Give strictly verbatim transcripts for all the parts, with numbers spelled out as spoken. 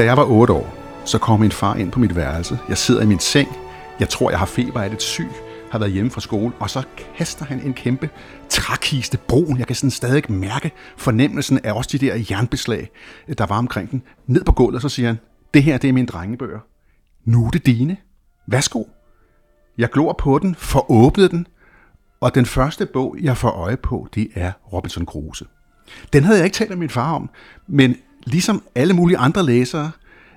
Da jeg var otte år, så kom min far ind på mit værelse. Jeg sidder i min seng. Jeg tror, jeg har feber, er lidt syg, har været hjemme fra skole, og så kaster han en kæmpe trækiste, broen. Jeg kan sådan stadig mærke fornemmelsen af også de der jernbeslag, der var omkring den. Ned på gulvet, så siger han, det her, det er mine drengebøger. Nu er det dine. Værsgo. Jeg glor på den, får åbnet den, og den første bog, jeg får øje på, det er Robinson Crusoe. Den havde jeg ikke talt med min far om, men ligesom alle mulige andre læsere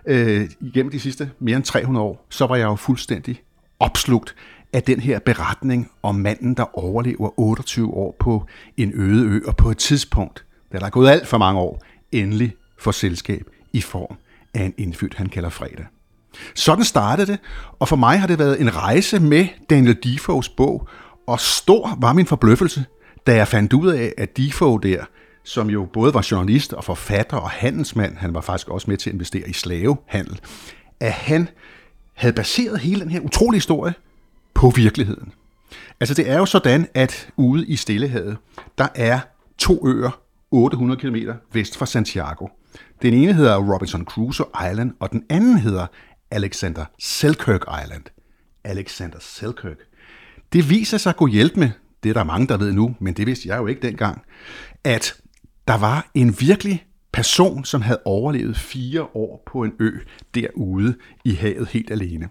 øh, igennem de sidste mere end tre hundrede år, så var jeg jo fuldstændig opslugt af den her beretning om manden, der overlever otteogtyve år på en øde ø, og på et tidspunkt, da der er gået alt for mange år, endelig får selskab i form af en indfødt, han kalder Fredag. Sådan startede det, og for mig har det været en rejse med Daniel Defoes bog, og stor var min forbløffelse, da jeg fandt ud af, at Defoe der, som jo både var journalist og forfatter og handelsmand, han var faktisk også med til at investere i slavehandel, at han havde baseret hele den her utrolige historie på virkeligheden. Altså det er jo sådan, at ude i Stillehavet, der er to øer otte hundrede kilometer vest for Santiago. Den ene hedder Robinson Crusoe Island, og den anden hedder Alexander Selkirk Island. Alexander Selkirk. Det viser sig at kunne hjælpe med, det er der mange, der ved nu, men det vidste jeg jo ikke dengang, at der var en virkelig person, som havde overlevet fire år på en ø derude i havet helt alene.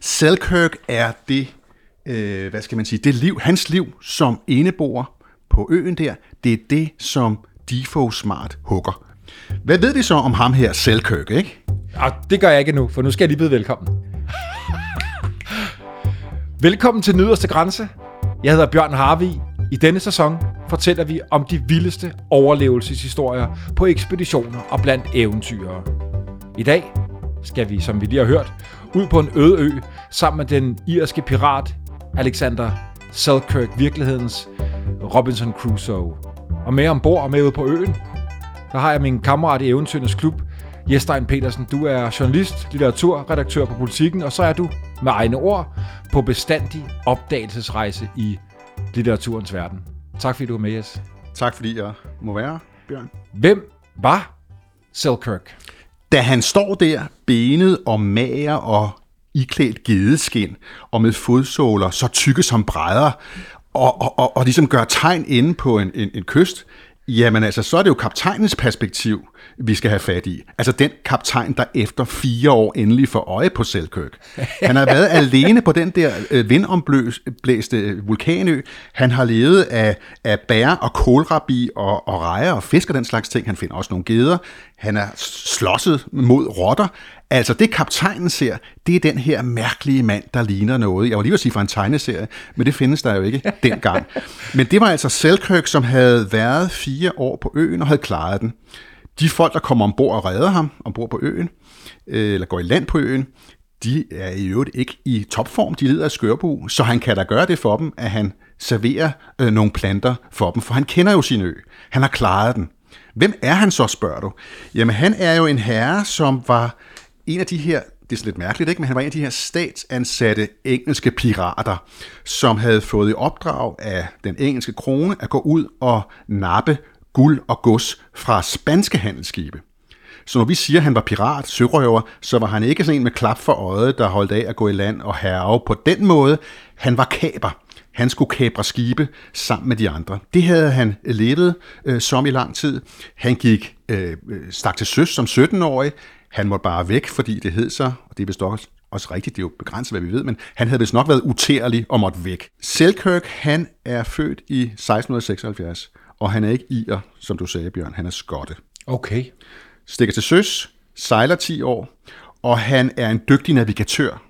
Selkirk er det, øh, hvad skal man sige, det liv, hans liv som eneboer på øen der, det er det, som Defoe smart hugger. Hvad ved vi så om ham her, Selkirk, ikke? Arh, det gør jeg ikke nu, for nu skal jeg lige byde velkommen. Velkommen til Nyderste Grænse. Jeg hedder Bjørn Harvi. I denne sæson fortæller vi om de vildeste overlevelseshistorier på ekspeditioner og blandt eventyrere. I dag skal vi, som vi lige har hørt, ud på en øde ø sammen med den irske pirat Alexander Selkirk, virkelighedens Robinson Crusoe. Og med ombord og med ude på øen, der har jeg min kammerat i Eventyrenes Klub, Jes Stein Pedersen. Du er journalist, litteraturredaktør på Politiken, og så er du med egne ord på bestandig opdagelsesrejse i litteraturens verden. Tak fordi du var med, Jes. Tak fordi jeg må være, Bjørn. Hvem var Selkirk? Da han står der, benet og mager og iklædt gedeskin, og med fodsåler så tykke som brædder, og, og, og, og ligesom gør tegn inde på en, en, en kyst, jamen altså, så er det jo kaptajnens perspektiv, vi skal have fat i. Altså den kaptajn, der efter fire år endelig får øje på Selkirk. Han har været alene på den der vindomblæste vulkanø. Han har levet af, af bær og kålrabi og, og rejer og fisk og den slags ting. Han finder også nogle geder. Han er slåsset mod rotter. Altså det kaptajnen ser, det er den her mærkelige mand, der ligner noget. Jeg var lige ved at sige fra en tegneserie, men det findes der jo ikke dengang. Men det var altså Selkirk, som havde været fire år på øen og havde klaret den. De folk, der kommer ombord og redder ham ombord på øen, eller går i land på øen, de er i øvrigt ikke i topform, de lider af skørbug, så han kan da gøre det for dem, at han serverer øh, nogle planter for dem, for han kender jo sin ø. Han har klaret den. Hvem er han så, spørger du? Jamen, han er jo en herre, som var en af de her, det er så lidt mærkeligt, ikke? Men han var en af de her statsansatte engelske pirater, som havde fået i opdrag af den engelske krone at gå ud og nappe guld og gods fra spanske handelsskibe. Så når vi siger, at han var pirat, sørøver, så var han ikke sådan en med klap for øjet, der holdt af at gå i land og herre på den måde. Han var kaper. Han skulle kapre skibe sammen med de andre. Det havde han levet øh, som i lang tid. Han gik øh, stak til søs som sytten-årig. Han måtte bare væk, fordi det hed sig, og det er vist også rigtigt, det er jo begrænset, hvad vi ved, men han havde vist nok været utærlig og måtte væk. Selkirk, han er født i seksten seksoghalvfjerds, og han er ikke irer, som du sagde, Bjørn, han er skotte. Okay. Stikker til søs, sejler ti år, og han er en dygtig navigatør.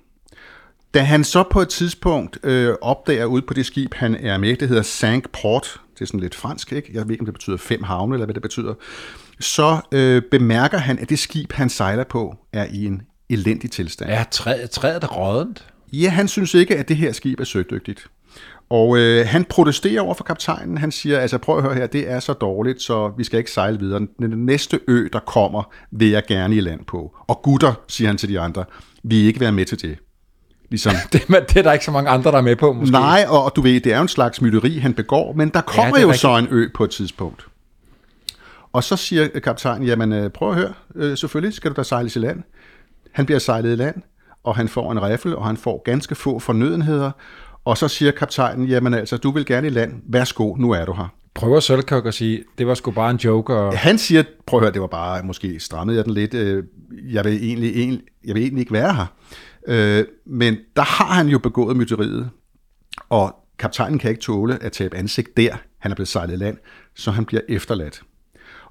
Da han så på et tidspunkt øh, opdager ude på det skib, han er med, det hedder Sankt Port, det er sådan lidt fransk, ikke? Jeg ved ikke, om det betyder fem havne, eller hvad det betyder, så øh, bemærker han, at det skib, han sejler på, er i en elendig tilstand. Er træ, træet er rådent? Ja, han synes ikke, at det her skib er sødygtigt. Og øh, han protesterer over for kaptajnen. Han siger, altså prøv at høre her, det er så dårligt, så vi skal ikke sejle videre. Den næste ø, der kommer, vil jeg gerne i land på. Og gutter, siger han til de andre, vil I ikke være med til det? Ligesom. det, men det er der ikke så mange andre, der er med på, måske. Nej, og du ved, det er jo en slags myteri, han begår, men der kommer ja, jo rigtigt. Så en ø på et tidspunkt. Og så siger kaptajnen, jamen prøv at høre, øh, selvfølgelig skal du da sejles i land. Han bliver sejlet i land, og han får en riffel, og han får ganske få fornødenheder. Og så siger kaptajnen, jamen altså, du vil gerne i land, værsgo, nu er du her. Prøver Selkirk at sige, det var sgu bare en joke? Og... Han siger, prøv at høre, det var bare, måske strammede jeg den lidt, øh, jeg, vil egentlig, egentlig, jeg vil egentlig ikke være her. Øh, men der har han jo begået myteriet, og kaptajnen kan ikke tåle at tabe ansigt der, han er blevet sejlet i land, så han bliver efterladt.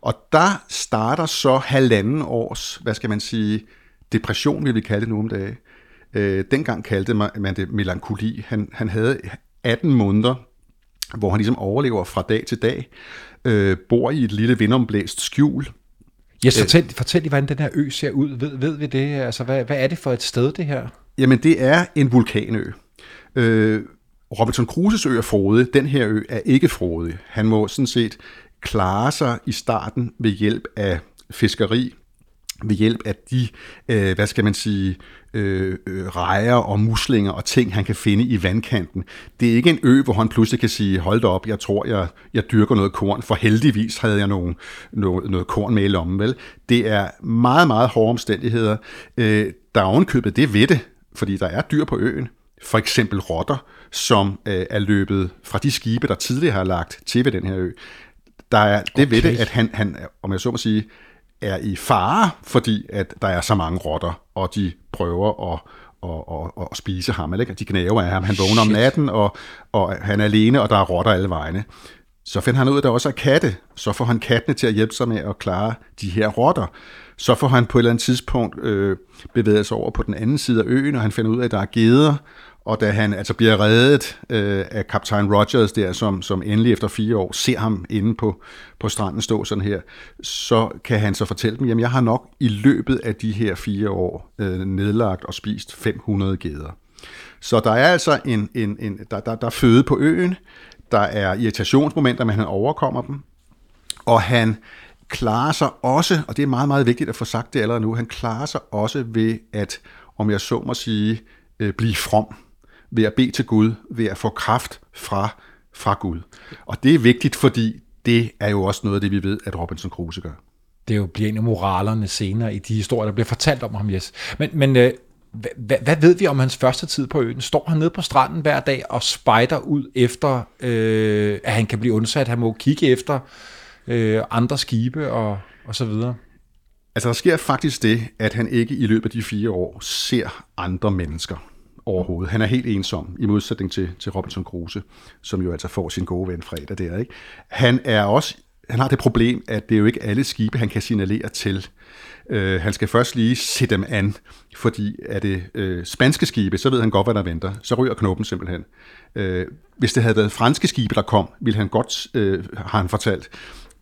Og der starter så halvanden års, hvad skal man sige, depression, vil vi kalde det nu om dagen. Øh, dengang kaldte man det melankoli. Han, han havde atten måneder, hvor han ligesom overlever fra dag til dag, øh, bor i et lille vindomblæst skjul. Ja, så fortæl, fortæl lige, hvordan den her ø ser ud. Ved, ved vi det? Altså, hvad, hvad er det for et sted, det her? Jamen, det er en vulkanø. Øh, Robinson Crusoes ø er frodig. Den her ø er ikke frodig. Han må sådan set klare sig i starten ved hjælp af fiskeri, ved hjælp af de, øh, hvad skal man sige, øh, øh, rejer og muslinger og ting, han kan finde i vandkanten. Det er ikke en ø, hvor han pludselig kan sige, hold da op, jeg tror, jeg, jeg dyrker noget korn, for heldigvis havde jeg nogen, noget, noget korn med i lommen, vel? Det er meget, meget hårde omstændigheder. Øh, der er ovenkøbet, det ved det, fordi der er dyr på øen. For eksempel rotter, som øh, er løbet fra de skibe, der tidligere har lagt til ved den her ø. Der er det okay. ved det, at han, han, om jeg så må sige, er i fare, fordi at der er så mange rotter, og de prøver at, at, at, at spise ham, eller de gnaver af ham. Han vågner om natten, og, og han er alene, og der er rotter alle vegne. Så finder han ud af, at der også er katte. Så får han kattene til at hjælpe sig med at klare de her rotter. Så får han på et eller andet tidspunkt øh, bevæget sig over på den anden side af øen, og han finder ud af, at der er geder. Og da han altså bliver reddet øh, af Captain Rogers der, som, som endelig efter fire år ser ham inde på, på stranden stå sådan her, så kan han så fortælle dem, jamen jeg har nok i løbet af de her fire år øh, nedlagt og spist fem hundrede geder. Så der er altså en, en, en der, der, der er føde på øen, der er irritationsmomenter, men han overkommer dem, og han klarer sig også, og det er meget, meget vigtigt at få sagt det allerede nu, han klarer sig også ved at, om jeg så må sige, øh, blive from. Ved at bede til Gud, ved at få kraft fra, fra Gud. Og det er vigtigt, fordi det er jo også noget af det, vi ved, at Robinson Crusoe gør. Det jo bliver en af moralerne senere i de historier, der bliver fortalt om ham, Jes. Men, men øh, hvad, hvad ved vi om hans første tid på øen? Står han nede på stranden hver dag og spejder ud efter, øh, at han kan blive undsat? Han må kigge efter øh, andre skibe og, og så videre. Altså der sker faktisk det, at han ikke i løbet af de fire år ser andre mennesker. Overhovedet. Han er helt ensom, i modsætning til, til Robinson Crusoe, som jo altså får sin gode ven Fredag der, ikke? Han er også, han har det problem, at det er jo ikke alle skibe, han kan signalere til. Øh, han skal først lige se dem an, fordi er det øh, spanske skibe, så ved han godt, hvad der venter. Så ryger knoppen simpelthen. Øh, hvis det havde været franske skibe, der kom, ville han godt, øh, har han fortalt,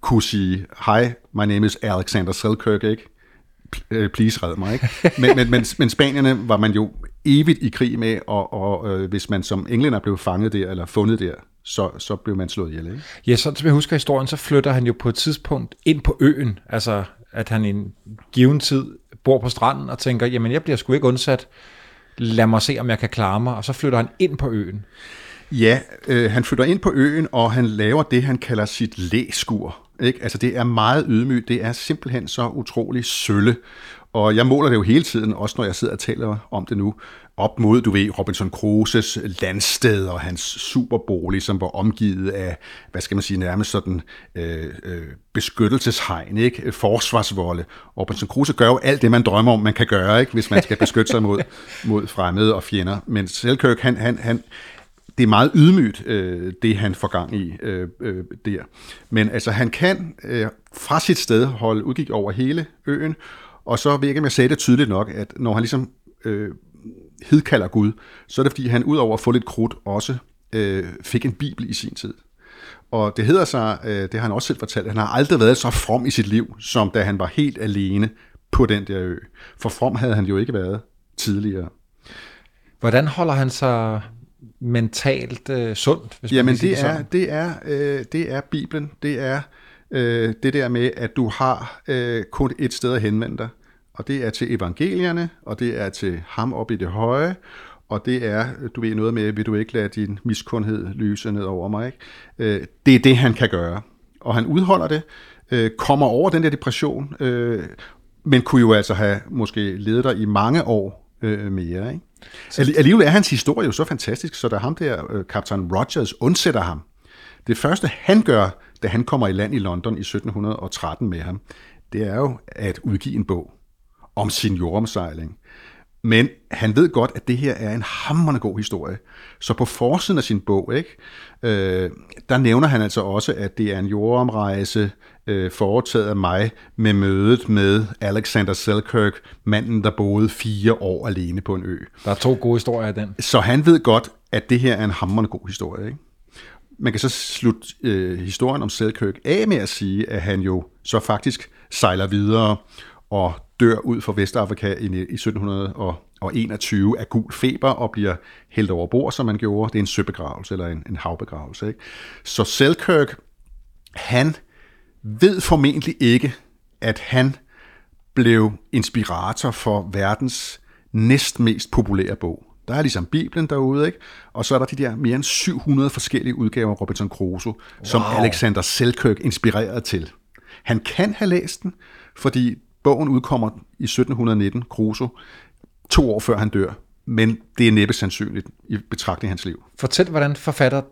kunne sige, hi, my name is Alexander Selkirk, ikke? Please red mig, ikke? Men, men, men, men spanierne var man jo evigt i krig med, og, og øh, hvis man som englænder blev fanget der, eller fundet der, så, så blev man slået ihjel, ikke? Ja, sådan som jeg husker historien, så flytter han jo på et tidspunkt ind på øen, altså at han en given tid bor på stranden og tænker, jamen jeg bliver sgu ikke undsat, lad mig se, om jeg kan klare mig, og så flytter han ind på øen. Ja, øh, han flytter ind på øen, og han laver det, han kalder sit læskur, ikke? Altså det er meget ydmygt, det er simpelthen så utrolig sølle. Og jeg måler det jo hele tiden, også når jeg sidder og taler om det nu, op mod, du ved, Robinson Crusoes landsted og hans superbolig, som var omgivet af, hvad skal man sige, nærmest sådan øh, øh, beskyttelseshegn, ikke? Forsvarsvolde. Robinson Crusoe gør jo alt det, man drømmer om, man kan gøre, ikke? Hvis man skal beskytte sig mod, mod fremmede og fjender. Men Selkirk, han, han, han, det er meget ydmygt, øh, det han får gang i øh, øh, der. Men altså, han kan øh, fra sit sted holde udkig over hele øen. Og så ved jeg ikke, om jeg sagde det tydeligt nok, at når han ligesom øh, hedkalder Gud, så er det, fordi han udover at få lidt krudt også øh, fik en bibel i sin tid. Og det hedder sig, øh, det har han også selv fortalt, at han har aldrig været så from i sit liv, som da han var helt alene på den der ø. For from havde han jo ikke været tidligere. Hvordan holder han sig mentalt øh, sundt? Hvis Jamen det, det, er, det, er, øh, det er Bibelen, det er øh, det der med, at du har øh, kun et sted at henvende dig. Og det er til evangelierne, og det er til ham oppe i det høje, og det er, du ved noget med, vil du ikke lade din miskundhed lyse ned over mig, ikke? Det er det, han kan gøre. Og han udholder det, øh, kommer over den der depression, øh, men kunne jo altså have måske ledet dig i mange år øh, mere, ikke? Alligevel er hans historie jo så fantastisk, så da ham der, øh, Captain Rogers, undsætter ham, det første han gør, da han kommer i land i London i sytten tretten med ham, det er jo at udgive en bog om sin jordomsejling. Men han ved godt, at det her er en hamrende god historie. Så på forsiden af sin bog, ikke, øh, der nævner han altså også, at det er en jordomrejse øh, foretaget af mig med mødet med Alexander Selkirk, manden, der boede fire år alene på en ø. Der er to gode historier af den. Så han ved godt, at det her er en hamrende god historie, ikke? Man kan så slutte øh, historien om Selkirk af med at sige, at han jo så faktisk sejler videre og dør ud for Vestafrika i sytten enogtyve af gul feber og bliver hældt over bord, som man gjorde. Det er en søbegravelse eller en, en havbegravelse, ikke? Så Selkirk, han ved formentlig ikke, at han blev inspirator for verdens næstmest populære bog. Der er ligesom Bibelen derude, ikke? Og så er der de der mere end syv hundrede forskellige udgaver af Robinson Crusoe, wow, som Alexander Selkirk inspirerede til. Han kan have læst den, fordi bogen udkommer i sytten nitten, Crusoe, to år før han dør, men det er næppe sandsynligt i betragtning af hans liv. Fortæl, hvordan forfatter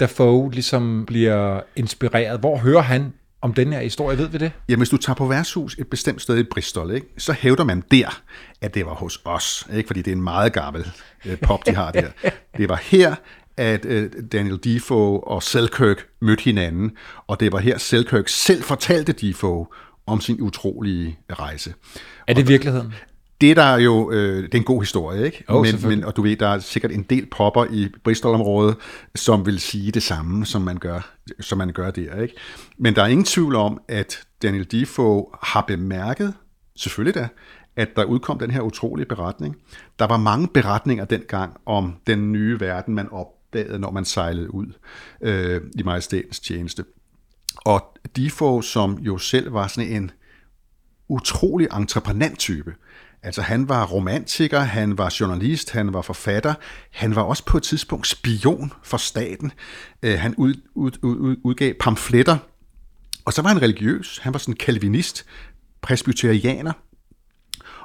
Defoe ligesom bliver inspireret. Hvor hører han om den her historie? Ved vi det? Jamen, hvis du tager på værtshus et bestemt sted i Bristol, ikke, så hævder man der, at det var hos os, ikke, fordi det er en meget gammel øh, pop, de har der. Det var her, at øh, Daniel Defoe og Selkirk mødte hinanden, og det var her, Selkirk selv fortalte Defoe om sin utrolige rejse. Er det virkeligheden? Det der er jo, øh, det er en god historie, ikke? Oh, men, men, og du ved, der er sikkert en del popper i Bristol-området, som vil sige det samme, som man gør, som man gør der, ikke? Men der er ingen tvivl om, at Daniel Defoe har bemærket, selvfølgelig da, at der udkom den her utrolige beretning. Der var mange beretninger dengang om den nye verden, man opdagede, når man sejlede ud øh, i majestætens tjeneste. Og Defoe, som jo selv var sådan en utrolig entreprenant-type. Altså han var romantiker, han var journalist, han var forfatter, han var også på et tidspunkt spion for staten. Øh, han ud, ud, ud, udgav pamfletter, og så var han religiøs. Han var sådan calvinist, presbyterianer,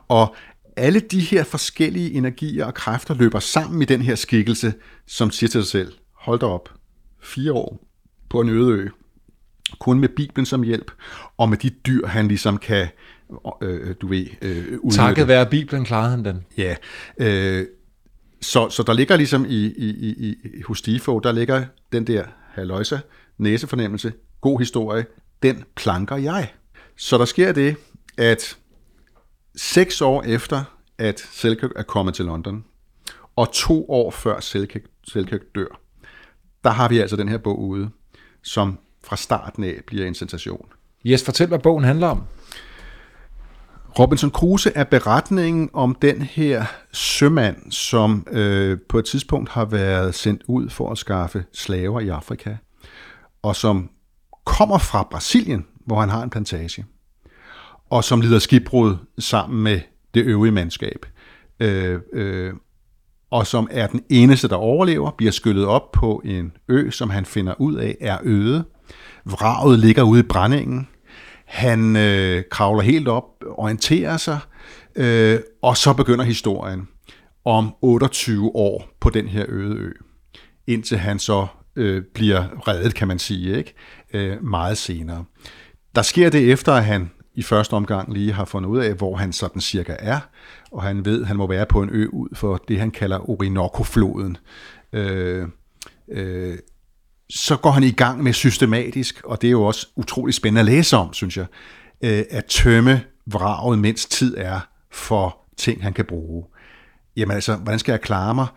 og alle de her forskellige energier og kræfter løber sammen i den her skikkelse, som siger til sig selv, hold da op, fire år på en øde ø, kun med Bibelen som hjælp, og med de dyr, han ligesom kan, øh, du ved, øh, udnytte. Takket være Bibelen klarede han den. Ja, øh, så, så der ligger ligesom i, i, i, i hos Defoe, der ligger den der halløjsa, næsefornemmelse, god historie, den planker jeg. Så der sker det, at seks år efter, at Selkirk er kommet til London, og to år før Selkirk, Selkirk dør, der har vi altså den her bog ude, som fra starten af bliver en sensation. Jes, fortæl, hvad bogen handler om. Robinson Crusoe er beretningen om den her sømand, som øh, på et tidspunkt har været sendt ud for at skaffe slaver i Afrika, og som kommer fra Brasilien, hvor han har en plantage, og som lider skibbrud sammen med det øvrige mandskab, øh, øh, og som er den eneste, der overlever, bliver skyllet op på en ø, som han finder ud af er øde. Vraget ligger ude i brændingen. Han øh, kravler helt op, orienterer sig, øh, og så begynder historien om otteogtyve år på den her øde ø, indtil han så øh, bliver reddet, kan man sige, ikke? Øh, meget senere. Der sker det efter, at han i første omgang lige har fundet ud af, hvor han sådan cirka er, og han ved, han må være på en ø ud for det, han kalder Orinoko-floden. Øh, øh, så går han i gang med systematisk, og det er jo også utrolig spændende at læse om, synes jeg, at tømme vraget, mens tid er for ting, han kan bruge. Jamen altså, hvordan skal jeg klare mig?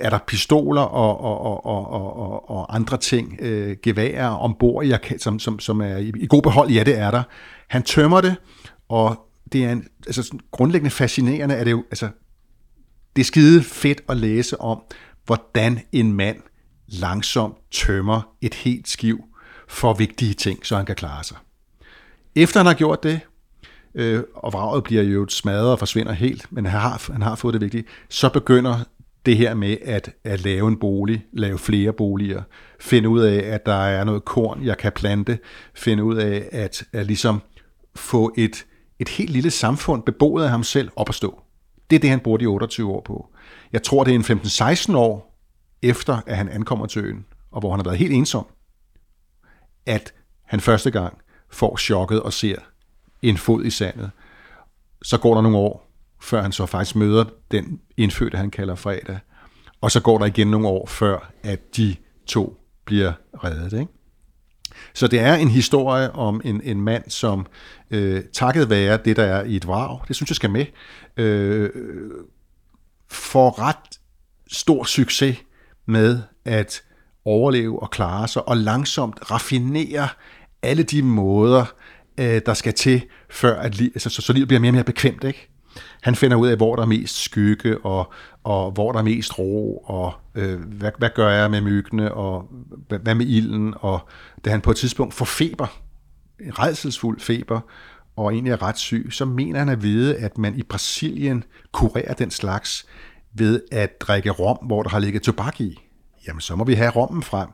Er der pistoler og, og, og, og, og andre ting, øh, geværer ombord, jeg kan, som, som, som er i, i god behold? Ja, det er der. Han tømmer det, og det er en, altså, grundlæggende fascinerende, er det jo, altså, det er skide fedt at læse om, hvordan en mand langsomt tømmer et helt skiv for vigtige ting, så han kan klare sig. Efter han har gjort det, øh, og vraget bliver jo smadret og forsvinder helt, men han har, han har fået det vigtige, så begynder det her med at, at lave en bolig, lave flere boliger, finde ud af, at der er noget korn, jeg kan plante, finde ud af at, at ligesom få et, et helt lille samfund beboet af ham selv op at stå. Det er det, han bruger de otteogtyve år på. Jeg tror, det er en femten-seksten år efter, at han ankommer til øen, og hvor han har været helt ensom, at han første gang får chokket og ser en fod i sandet. Så går der nogle år, før han så faktisk møder den indfødte, han kalder Fredag. Og så går der igen nogle år, før at de to bliver reddet. Ikke? Så det er en historie om en, en mand, som øh, takket være det, der er i et vrag, det synes jeg skal med, øh, får ret stor succes med at overleve og klare sig, og langsomt raffinere alle de måder, øh, der skal til, før at li- altså, så, så livet bliver mere og mere bekvemt. Ikke? Han finder ud af, hvor der er mest skygge, og, og hvor der er mest ro, og øh, hvad, hvad gør jeg med myggene, og hvad, hvad med ilden, og da han på et tidspunkt får feber, en rædselsfuld feber, og egentlig er ret syg, så mener han at vide, at man i Brasilien kurerer den slags ved at drikke rom, hvor der har ligget tobak i. Jamen, så må vi have rommen frem.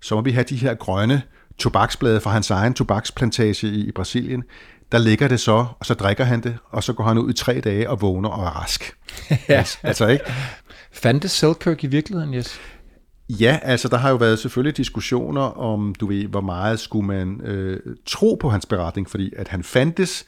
Så må vi have de her grønne tobaksblade fra hans egen tobaksplantage i Brasilien. Der ligger det så, og så drikker han det, og så går han ud i tre dage og vågner og er rask. Ja. Altså, ikke? Fandtes Selkirk i virkeligheden, Jes? Ja, altså der har jo været selvfølgelig diskussioner om, du ved, hvor meget skulle man øh, tro på hans beretning, fordi at han fandtes,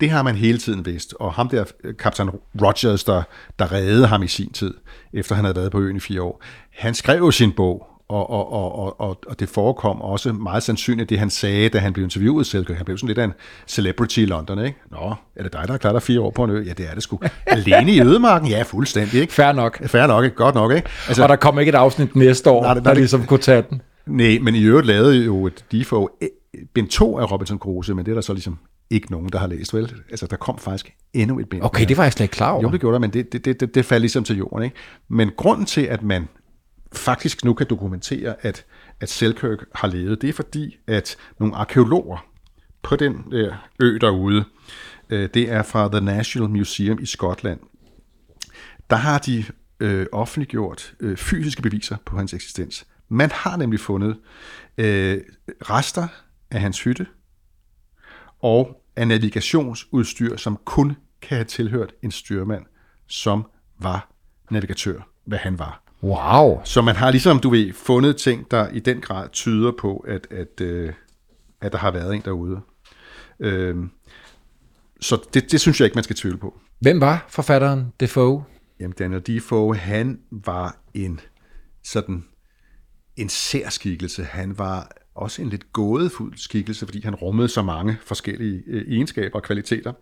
det har man hele tiden vidst. Og ham der, Captain Rogers, der, der reddede ham i sin tid, efter han havde været på øen i fire år, han skrev jo sin bog, og, og, og, og, og det forekom også meget sandsynligt, det han sagde, da han blev interviewet selv. Han blev sådan lidt af en celebrity i London, ikke? Nå, er det dig, der har klaret dig fire år på en ø? Ja, det er det sgu. Alene i ødemarken? Ja, fuldstændig, ikke? Fair nok. Fair nok, ikke? Godt nok, ikke? Altså, og der kommer ikke et afsnit næste år, nej, der, der ligesom kunne tage den. Nej, men i øvrigt lavede jo et Defoe bind to af Robinson Crusoe, men det er der så ligesom ikke nogen, der har læst, vel? Altså, der kom faktisk endnu et bind. Okay, det var jeg slet ikke klar over. Jo, det gjorde der, men det, det, det, det, det faldt ligesom til jorden, ikke? Men grunden til, at man faktisk nu kan dokumentere, at, at Selkirk har levet, det er fordi, at nogle arkeologer på den ø derude, det er fra The National Museum i Skotland, der har de øh, offentliggjort øh, fysiske beviser på hans eksistens. Man har nemlig fundet øh, rester af hans hytte og af navigationsudstyr, som kun kan have tilhørt en styrmand, som var navigatør, hvad han var. Wow. Så man har ligesom, du ved, fundet ting, der i den grad tyder på, at, at, øh, at der har været en derude. Øh, så det, det synes jeg ikke, man skal tvivle på. Hvem var forfatteren Defoe? Jamen, Daniel Defoe, han var en sådan en særskikkelse. Han var også en lidt gådefuld skikkelse, fordi han rummede så mange forskellige egenskaber og kvaliteter.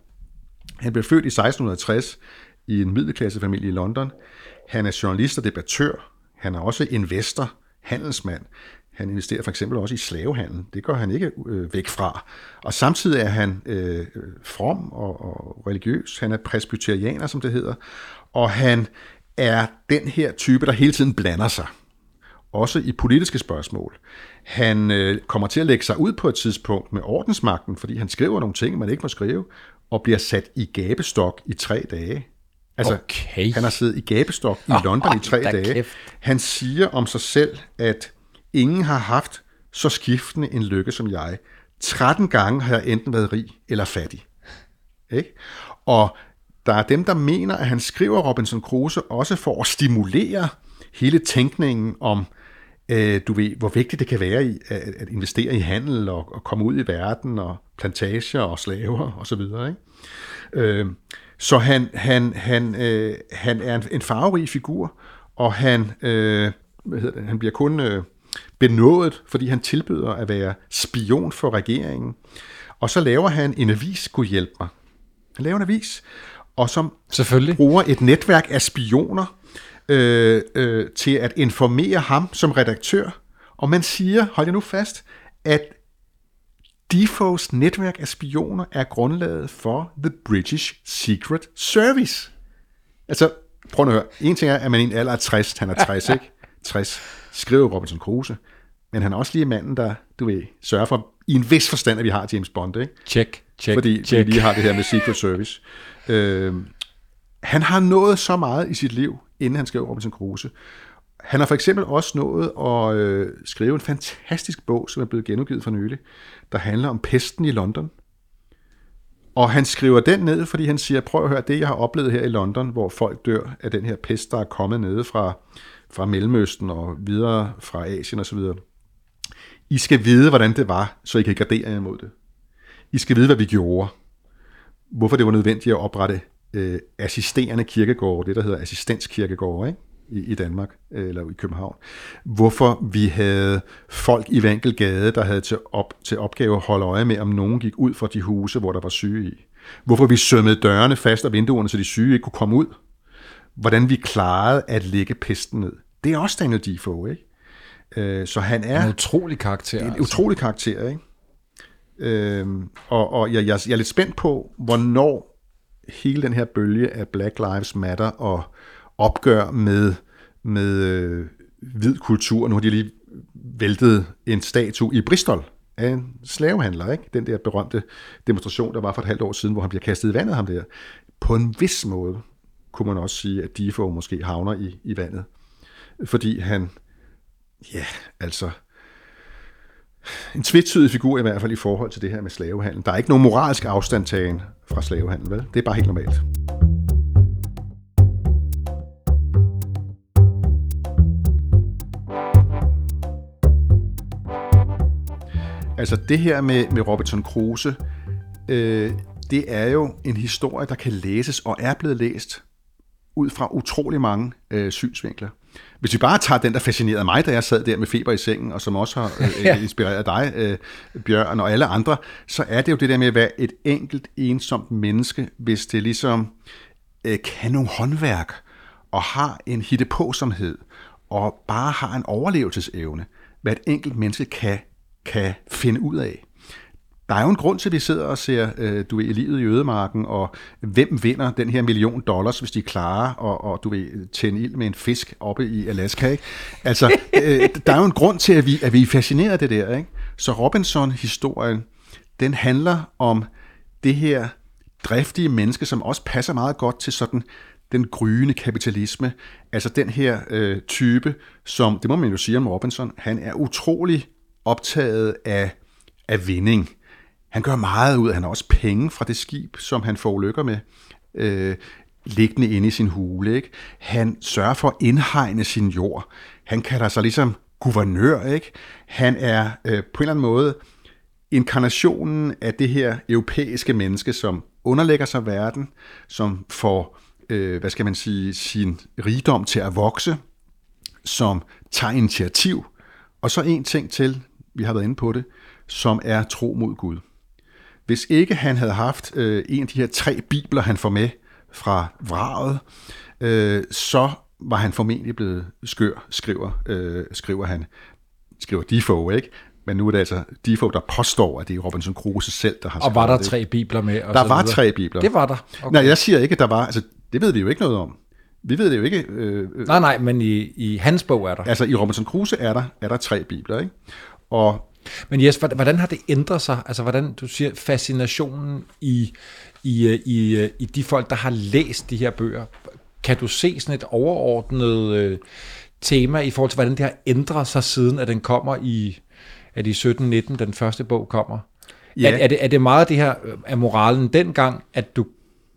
Han blev født i seksten tres i en middelklassefamilie i London. Han er journalist og debattør. Han er også investor, handelsmand. Han investerer for eksempel også i slavehandel. Det går han ikke øh, væk fra. Og samtidig er han øh, from og, og religiøs. Han er presbyterianer, som det hedder. Og han er den her type, der hele tiden blander sig. Også i politiske spørgsmål. Han øh, kommer til at lægge sig ud på et tidspunkt med ordensmagten, fordi han skriver nogle ting, man ikke må skrive, og bliver sat i gabestok i tre dage. Altså, okay. Han har siddet i gabestok i London oh, i tre dage. Kæft. Han siger om sig selv, at ingen har haft så skiftende en lykke som jeg. tretten gange har jeg enten været rig eller fattig. Ikke? Og der er dem, der mener, at han skriver Robinson Crusoe også for at stimulere hele tænkningen om, øh, du ved, hvor vigtigt det kan være i, at, at investere i handel og, og komme ud i verden og plantager og slaver osv. Øh, Så han, han, han, øh, han er en, en farverig figur, og han, øh, hvad hedder det, han bliver kun øh, benådet, fordi han tilbyder at være spion for regeringen. Og så laver han en avis, kunne hjælpe mig. Han laver en avis, og som bruger et netværk af spioner øh, øh, til at informere ham som redaktør. Og man siger, hold jer nu fast, at Defoes netværk af spioner er grundlaget for The British Secret Service. Altså, prøv at høre. En ting er, at man i en alder er tres. Han er tres, ikke? tres. Skriver Robinson Crusoe. Men han er også lige manden, der, du ved, sørger for, i en vis forstand, at vi har James Bond, ikke? Check, check, Fordi check. Fordi vi lige har det her med Secret Service. Øhm, Han har nået så meget i sit liv, inden han skrev Robinson Crusoe. Han har for eksempel også nået at øh, skrive en fantastisk bog, som er blevet genudgivet for nylig, der handler om pesten i London. Og han skriver den ned, fordi han siger, prøv at høre, det jeg har oplevet her i London, hvor folk dør af den her pest, der er kommet nede fra, fra Mellemøsten og videre fra Asien osv. I skal vide, hvordan det var, så I kan gardere jer imod det. I skal vide, hvad vi gjorde. Hvorfor det var nødvendigt at oprette øh, assisterende kirkegårde, det der hedder assistenskirkegårde, ikke? I Danmark, eller i København. Hvorfor vi havde folk i hver enkelt gade, der havde til, op, til opgave at holde øje med, om nogen gik ud fra de huse, hvor der var syge i. Hvorfor vi sømmede dørene fast og vinduerne, så de syge ikke kunne komme ud. Hvordan vi klarede at lægge pesten ned. Det er også Daniel Defoe, ikke? Så han er... En utrolig karakter. En altså. utrolig karakter, ikke? Øhm, og og jeg, jeg er lidt spændt på, hvornår hele den her bølge af Black Lives Matter og opgør med, med øh, hvid kultur. Nu har de lige væltet en statue i Bristol af en slavehandler, ikke? Den der berømte demonstration, der var for et halvt år siden, hvor han bliver kastet i vandet, ham der. På en vis måde kunne man også sige, at Defoe måske havner i, i vandet. Fordi han, ja, altså, en tvetydig figur i hvert fald i forhold til det her med slavehandel. Der er ikke nogen moralsk afstandtagen fra slavehandel, vel? Det er bare helt normalt. Altså det her med, med Robinson Crusoe, øh, det er jo en historie, der kan læses og er blevet læst ud fra utrolig mange øh, synsvinkler. Hvis vi bare tager den, der fascinerede mig, da jeg sad der med feber i sengen, og som også har øh, inspireret dig, øh, Bjørn og alle andre, så er det jo det der med at være et enkelt, ensomt menneske, hvis det ligesom øh, kan nogle håndværk og har en hittepåsomhed og bare har en overlevelsesevne, hvad et enkelt menneske kan kan finde ud af. Der er jo en grund til, at vi sidder og ser øh, du ved, livet i ødemarken, og hvem vinder den her million dollars, hvis de klarer og, og du ved, tænde ild med en fisk oppe i Alaska, ikke? Altså, øh, der er jo en grund til, at vi, at vi er fascineret af det der, ikke? Så Robinson-historien, den handler om det her driftige menneske, som også passer meget godt til sådan den gryende kapitalisme. Altså den her øh, type, som, det må man jo sige om Robinson, han er utrolig optaget af, af vinding. Han gør meget ud af, han har også penge fra det skib, som han forulykker med, øh, liggende inde i sin hule, ikke? Han sørger for at indhegne sin jord. Han kalder sig ligesom guvernør, ikke? Han er øh, på en eller anden måde inkarnationen af det her europæiske menneske, som underlægger sig verden, som får, øh, hvad skal man sige, sin rigdom til at vokse, som tager initiativ. Og så en ting til, vi har været inde på det, som er tro mod Gud. Hvis ikke han havde haft øh, en af de her tre bibler, han får med fra vraget, øh, så var han formentlig blevet skør, skriver, øh, skriver han. Skriver Defoe, ikke? Men nu er det altså Defoe, der påstår, at det er Robinson Crusoe selv, der har skrevet det. Og var der det. tre bibler med? Og der så var videre. tre bibler. Det var der. Okay. Nej, jeg siger ikke, at der var. Altså, det ved vi jo ikke noget om. Vi ved det jo ikke. Øh, nej, nej, men i, i hans bog er der. Altså i Robinson Crusoe er der, er der tre bibler, ikke? Og men Jes, hvordan har det ændret sig? Altså hvordan, du siger, fascinationen i, i, i, i de folk, der har læst de her bøger. Kan du se sådan et overordnet øh, tema i forhold til, hvordan det har ændret sig siden, at den kommer i, at i sytten nitten, den første bog kommer? Ja. Er, er, det, er det meget det her, af moralen dengang, at du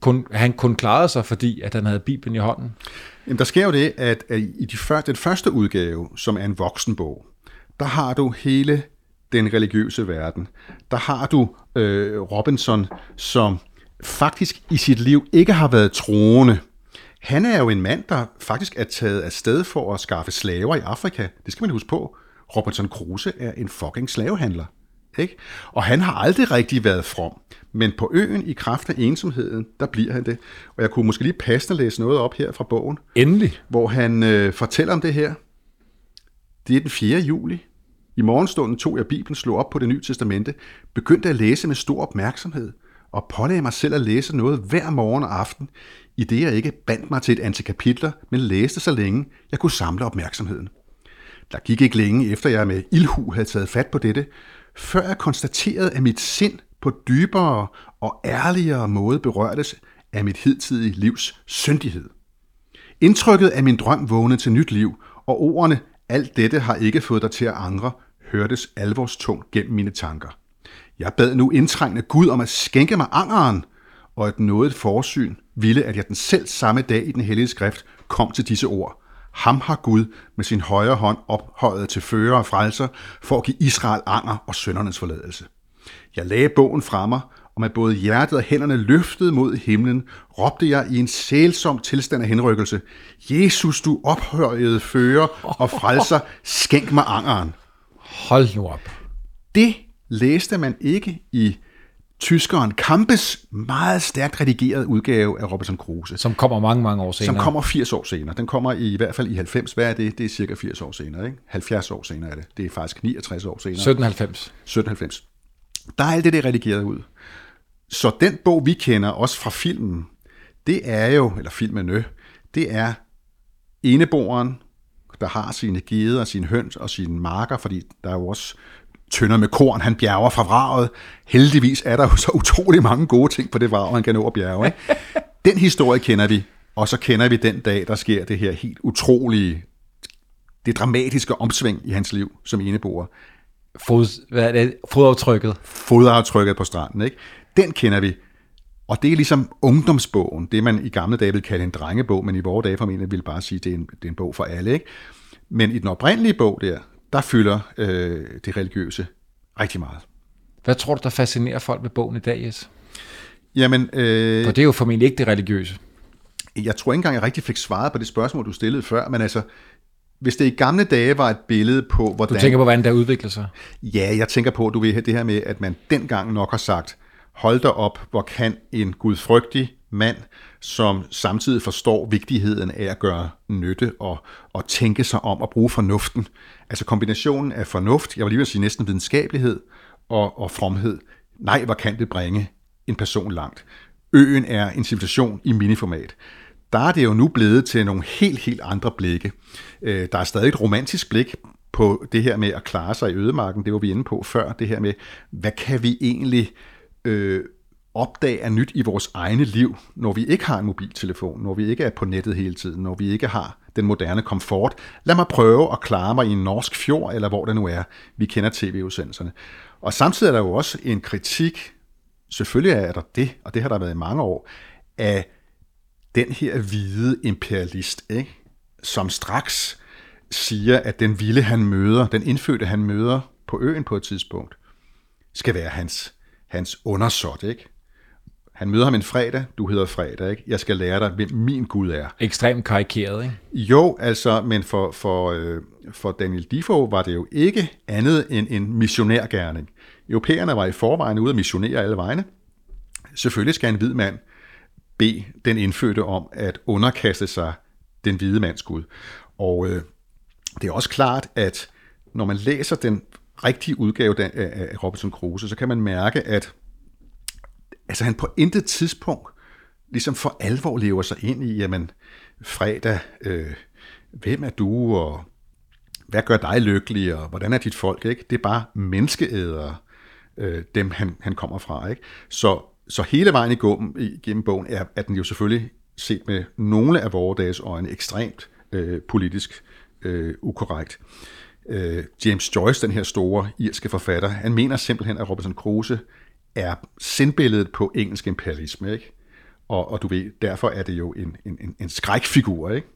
Kun, han kun klarede sig, fordi at han havde Bibelen i hånden? Jamen, der sker jo det, at i de før, den første udgave, som er en voksenbog, der har du hele den religiøse verden. Der har du øh, Robinson, som faktisk i sit liv ikke har været troende. Han er jo en mand, der faktisk er taget afsted for at skaffe slaver i Afrika. Det skal man huske på. Robinson Crusoe er en fucking slavehandler. Ikke? Og han har aldrig rigtig været from, men på øen i kraft af ensomheden, der bliver han det. Og jeg kunne måske lige passende læse noget op her fra bogen. Endelig. Hvor han øh, fortæller om det her. Det er den fjerde juli. I morgenstunden tog jeg Bibelen, slog op på Det Nye Testamente, begyndte at læse med stor opmærksomhed, og pålagde mig selv at læse noget hver morgen og aften, i det jeg ikke bandt mig til et antal kapitler, men læste så længe, jeg kunne samle opmærksomheden. Der gik ikke længe efter jeg med ildhu havde taget fat på dette, før jeg konstaterede, at mit sind på dybere og ærligere måde berørtes af mit hidtidige livs syndighed. Indtrykket af min drøm vågnede til nyt liv, og ordene, alt dette har ikke fået dig til at angre, hørtes alvorstungt gennem mine tanker. Jeg bad nu indtrængende Gud om at skænke mig angeren, og at noget forsyn ville, at jeg den selv samme dag i den hellige skrift kom til disse ord. Ham har Gud med sin højre hånd ophøjet til fører og frelser for at give Israel anger og syndernes forladelse. Jeg lagde bogen fra mig, og med både hjertet og hænderne løftet mod himlen, råbte jeg i en sælsom tilstand af henrykkelse: Jesus, du ophøjede fører og frelser, skænk mig angeren. Hold nu op. Det læste man ikke i tyskeren Kampes meget stærkt redigerede udgave af Robinson Crusoe. Som kommer mange, mange år senere. Som kommer firs år senere. Den kommer i, i hvert fald i halvfems. Hvad er det? Det er cirka firs år senere, ikke? halvfjerds år senere er det. Det er faktisk niogtres år senere. sytten halvfems. sytten halvfems. Der er alt det, det er redigeret ud. Så den bog, vi kender, også fra filmen, det er jo, eller filmene, det er eneboeren, der har sine geder, sine høns og sine marker, fordi der er jo også tønder med korn, han bjerger fra vraget. Heldigvis er der jo så utrolig mange gode ting på det vrag, han kan nå at bjerge. Ikke? Den historie kender vi, og så kender vi den dag, der sker det her helt utrolige, det dramatiske omsving i hans liv som eneboer. Fod, hvad er det? Fodaftrykket. Fodaftrykket på stranden, ikke? Den kender vi. Og det er ligesom ungdomsbogen, det man i gamle dage ville kalde en drengebog, men i vore dage formentlig ville bare sige, det er en, det er en bog for alle, ikke? Men i den oprindelige bog der, der fylder øh, det religiøse rigtig meget. Hvad tror du, der fascinerer folk med bogen i dag, Jes? Jamen... Øh, for det er jo formentlig ikke det religiøse. Jeg tror ikke engang, jeg rigtig fik svaret på det spørgsmål, du stillede før, men altså... Hvis det i gamle dage var et billede på, hvordan... Du tænker på, hvordan der udvikler sig? Ja, jeg tænker på, du ved det her med, at man dengang nok har sagt, hold da op, hvor kan en gudfrygtig mand, som samtidig forstår vigtigheden af at gøre nytte og, og tænke sig om at bruge fornuften. Altså kombinationen af fornuft, jeg vil lige vil sige næsten videnskabelighed og, og fromhed. Nej, hvor kan det bringe en person langt? Øen er en civilisation i miniformat. Der er det jo nu blevet til nogle helt, helt andre blikke. Der er stadig et romantisk blik på det her med at klare sig i ødemarken, det var vi inde på før, det her med, hvad kan vi egentlig øh, opdage af nyt i vores egne liv, når vi ikke har en mobiltelefon, når vi ikke er på nettet hele tiden, når vi ikke har den moderne komfort. Lad mig prøve at klare mig i en norsk fjord, eller hvor det nu er. Vi kender tv-udsendelserne. Og samtidig er der jo også en kritik, selvfølgelig er der det, og det har der været i mange år, af den her hvide imperialist, ikke? Som straks siger, at den vilde han møder, den indfødte han møder på øen på et tidspunkt, skal være hans, hans undersåt, ikke? Han møder ham en fredag, du hedder fredag, ikke? Jeg skal lære dig, hvem min Gud er. Ekstremt karikeret, ikke? Jo, altså, men for, for, øh, for Daniel Defoe var det jo ikke andet end en missionærgerning. Europæerne var i forvejen ude at missionere alle vegne. Selvfølgelig skal en hvid mand bede den indfødte om at underkaste sig den hvide mands Gud. Og øh, det er også klart, at når man læser den rigtige udgave af, af Robinson Crusoe, så kan man mærke, at altså, han på intet tidspunkt ligesom for alvor lever sig ind i, jamen, fredag, øh, hvem er du, og hvad gør dig lykkelig, og hvordan er dit folk, ikke? Det er bare menneskeædere, øh, dem han, han kommer fra, ikke? Så Så hele vejen igennem bogen er, at den jo selvfølgelig set med nogle af vores dages øjne ekstremt øh, politisk øh, ukorrekt. Øh, James Joyce, den her store irske forfatter, han mener simpelthen, at Robinson Crusoe er sindbilledet på engelsk imperialisme, ikke? Og, og du ved, derfor er det jo en, en, en skrækfigur, ikke?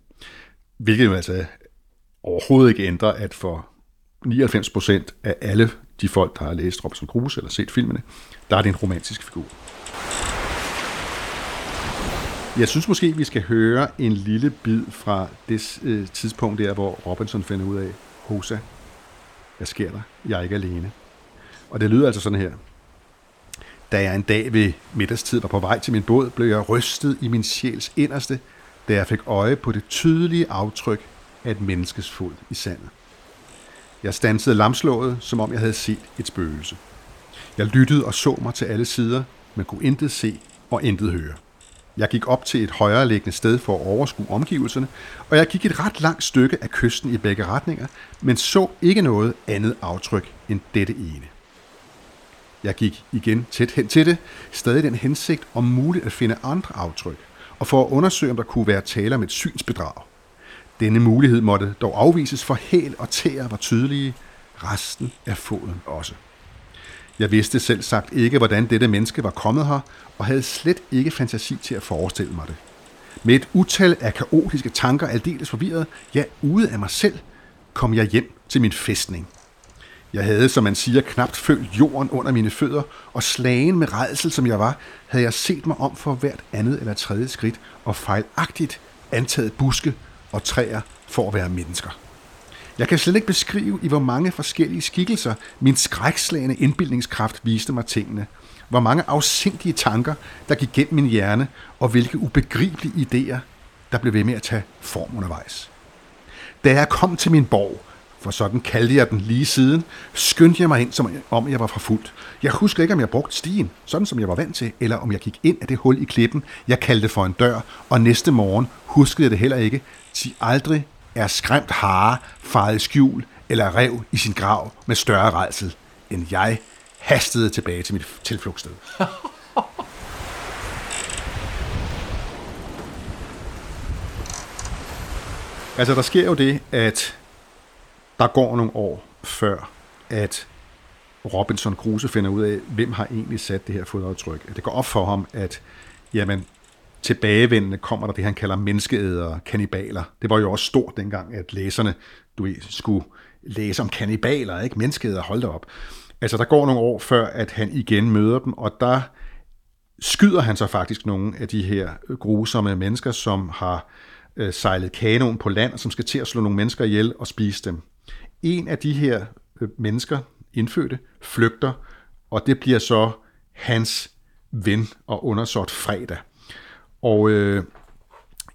Hvilket jo altså overhovedet ikke ændrer, at for nioghalvfems procent af alle de folk, der har læst Robinson Crusoe eller set filmene, der er det en romantisk figur. Jeg synes måske, vi skal høre en lille bid fra det øh, tidspunkt der, hvor Robinson finder ud af, Hosa, hvad sker der? Jeg er ikke alene. Og det lyder altså sådan her. Da jeg en dag ved middagstid var på vej til min båd, blev jeg rystet i min sjæls inderste, da jeg fik øje på det tydelige aftryk af et menneskes fod i sandet. Jeg standsede lamslået, som om jeg havde set et spøgelse. Jeg lyttede og så mig til alle sider, men kunne intet se og intet høre. Jeg gik op til et højereliggende sted for at overskue omgivelserne, og jeg gik et ret langt stykke af kysten i begge retninger, men så ikke noget andet aftryk end dette ene. Jeg gik igen tæt hen til det, stadig den hensigt om muligt at finde andre aftryk, og for at undersøge, om der kunne være tale om et synsbedrag. Denne mulighed måtte dog afvises, for hæl og tæer var tydelige, resten af foden også. Jeg vidste selv sagt ikke, hvordan dette menneske var kommet her, og havde slet ikke fantasi til at forestille mig det. Med et utal af kaotiske tanker, aldeles forvirret, ja, ude af mig selv, kom jeg hjem til min fæstning. Jeg havde, som man siger, knapt følt jorden under mine fødder, og slagen med rædsel, som jeg var, havde jeg set mig om for hvert andet eller tredje skridt, og fejlagtigt antaget buske og træer for at være mennesker. Jeg kan slet ikke beskrive, i hvor mange forskellige skikkelser min skrækslagende indbildningskraft viste mig tingene, hvor mange afsindige tanker, der gik gennem min hjerne, og hvilke ubegribelige idéer, der blev ved med at tage form undervejs. Da jeg kom til min borg, for sådan kaldte jeg den lige siden, skyndte jeg mig ind, som om jeg var forfulgt. Jeg husker ikke, om jeg brugte stien, sådan som jeg var vant til, eller om jeg gik ind af det hul i klippen, jeg kaldte for en dør, og næste morgen huskede jeg det heller ikke. Sig aldrig er skræmt hare, faret i skjul eller rev i sin grav med større rædsel, end jeg hastede tilbage til mit tilflugtssted. Altså, der sker jo det, at der går nogle år før, at Robinson Crusoe finder ud af, hvem har egentlig sat det her fodaftryk. At det går op for ham, at jamen, tilbagevendende kommer der det, han kalder menneskeædere, kannibaler. Det var jo også stort dengang, at læserne du skulle læse om kannibaler, ikke? Menneskeædere, hold da op. Altså, der går nogle år før, at han igen møder dem, og der skyder han så faktisk nogle af de her grusomme mennesker, som har øh, sejlet kanoen på land, og som skal til at slå nogle mennesker ihjel og spise dem. En af de her øh, mennesker, indfødte, flygter, og det bliver så hans ven og undersåt Fredag. Og øh,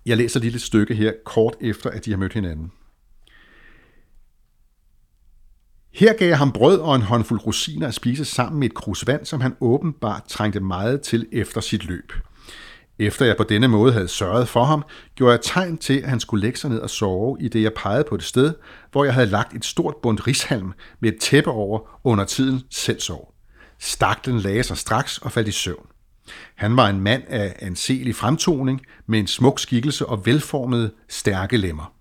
jeg læser lige et stykke her, kort efter, at de har mødt hinanden. Her gav jeg ham brød og en håndfuld rosiner at spise sammen med et krus vand, som han åbenbart trængte meget til efter sit løb. Efter jeg på denne måde havde sørget for ham, gjorde jeg tegn til, at han skulle lægge sig ned og sove, i det jeg pegede på et sted, hvor jeg havde lagt et stort bundt rishalm med et tæppe over, og under tiden selv sov. Staklen lagde sig straks og faldt i søvn. Han var en mand af anselig fremtoning, med en smuk skikkelse og velformede, stærke lemmer.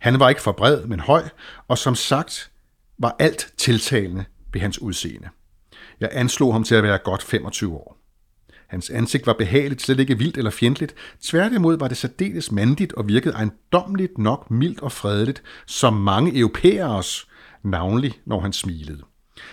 Han var ikke for bred, men høj, og som sagt var alt tiltalende ved hans udseende. Jeg anslog ham til at være godt femogtyve år. Hans ansigt var behageligt, slet ikke vildt eller fjendtligt. Tværtimod var det særdeles mandigt og virkede ejendommeligt nok mildt og fredeligt, som mange europæeres, navnlig når han smilede.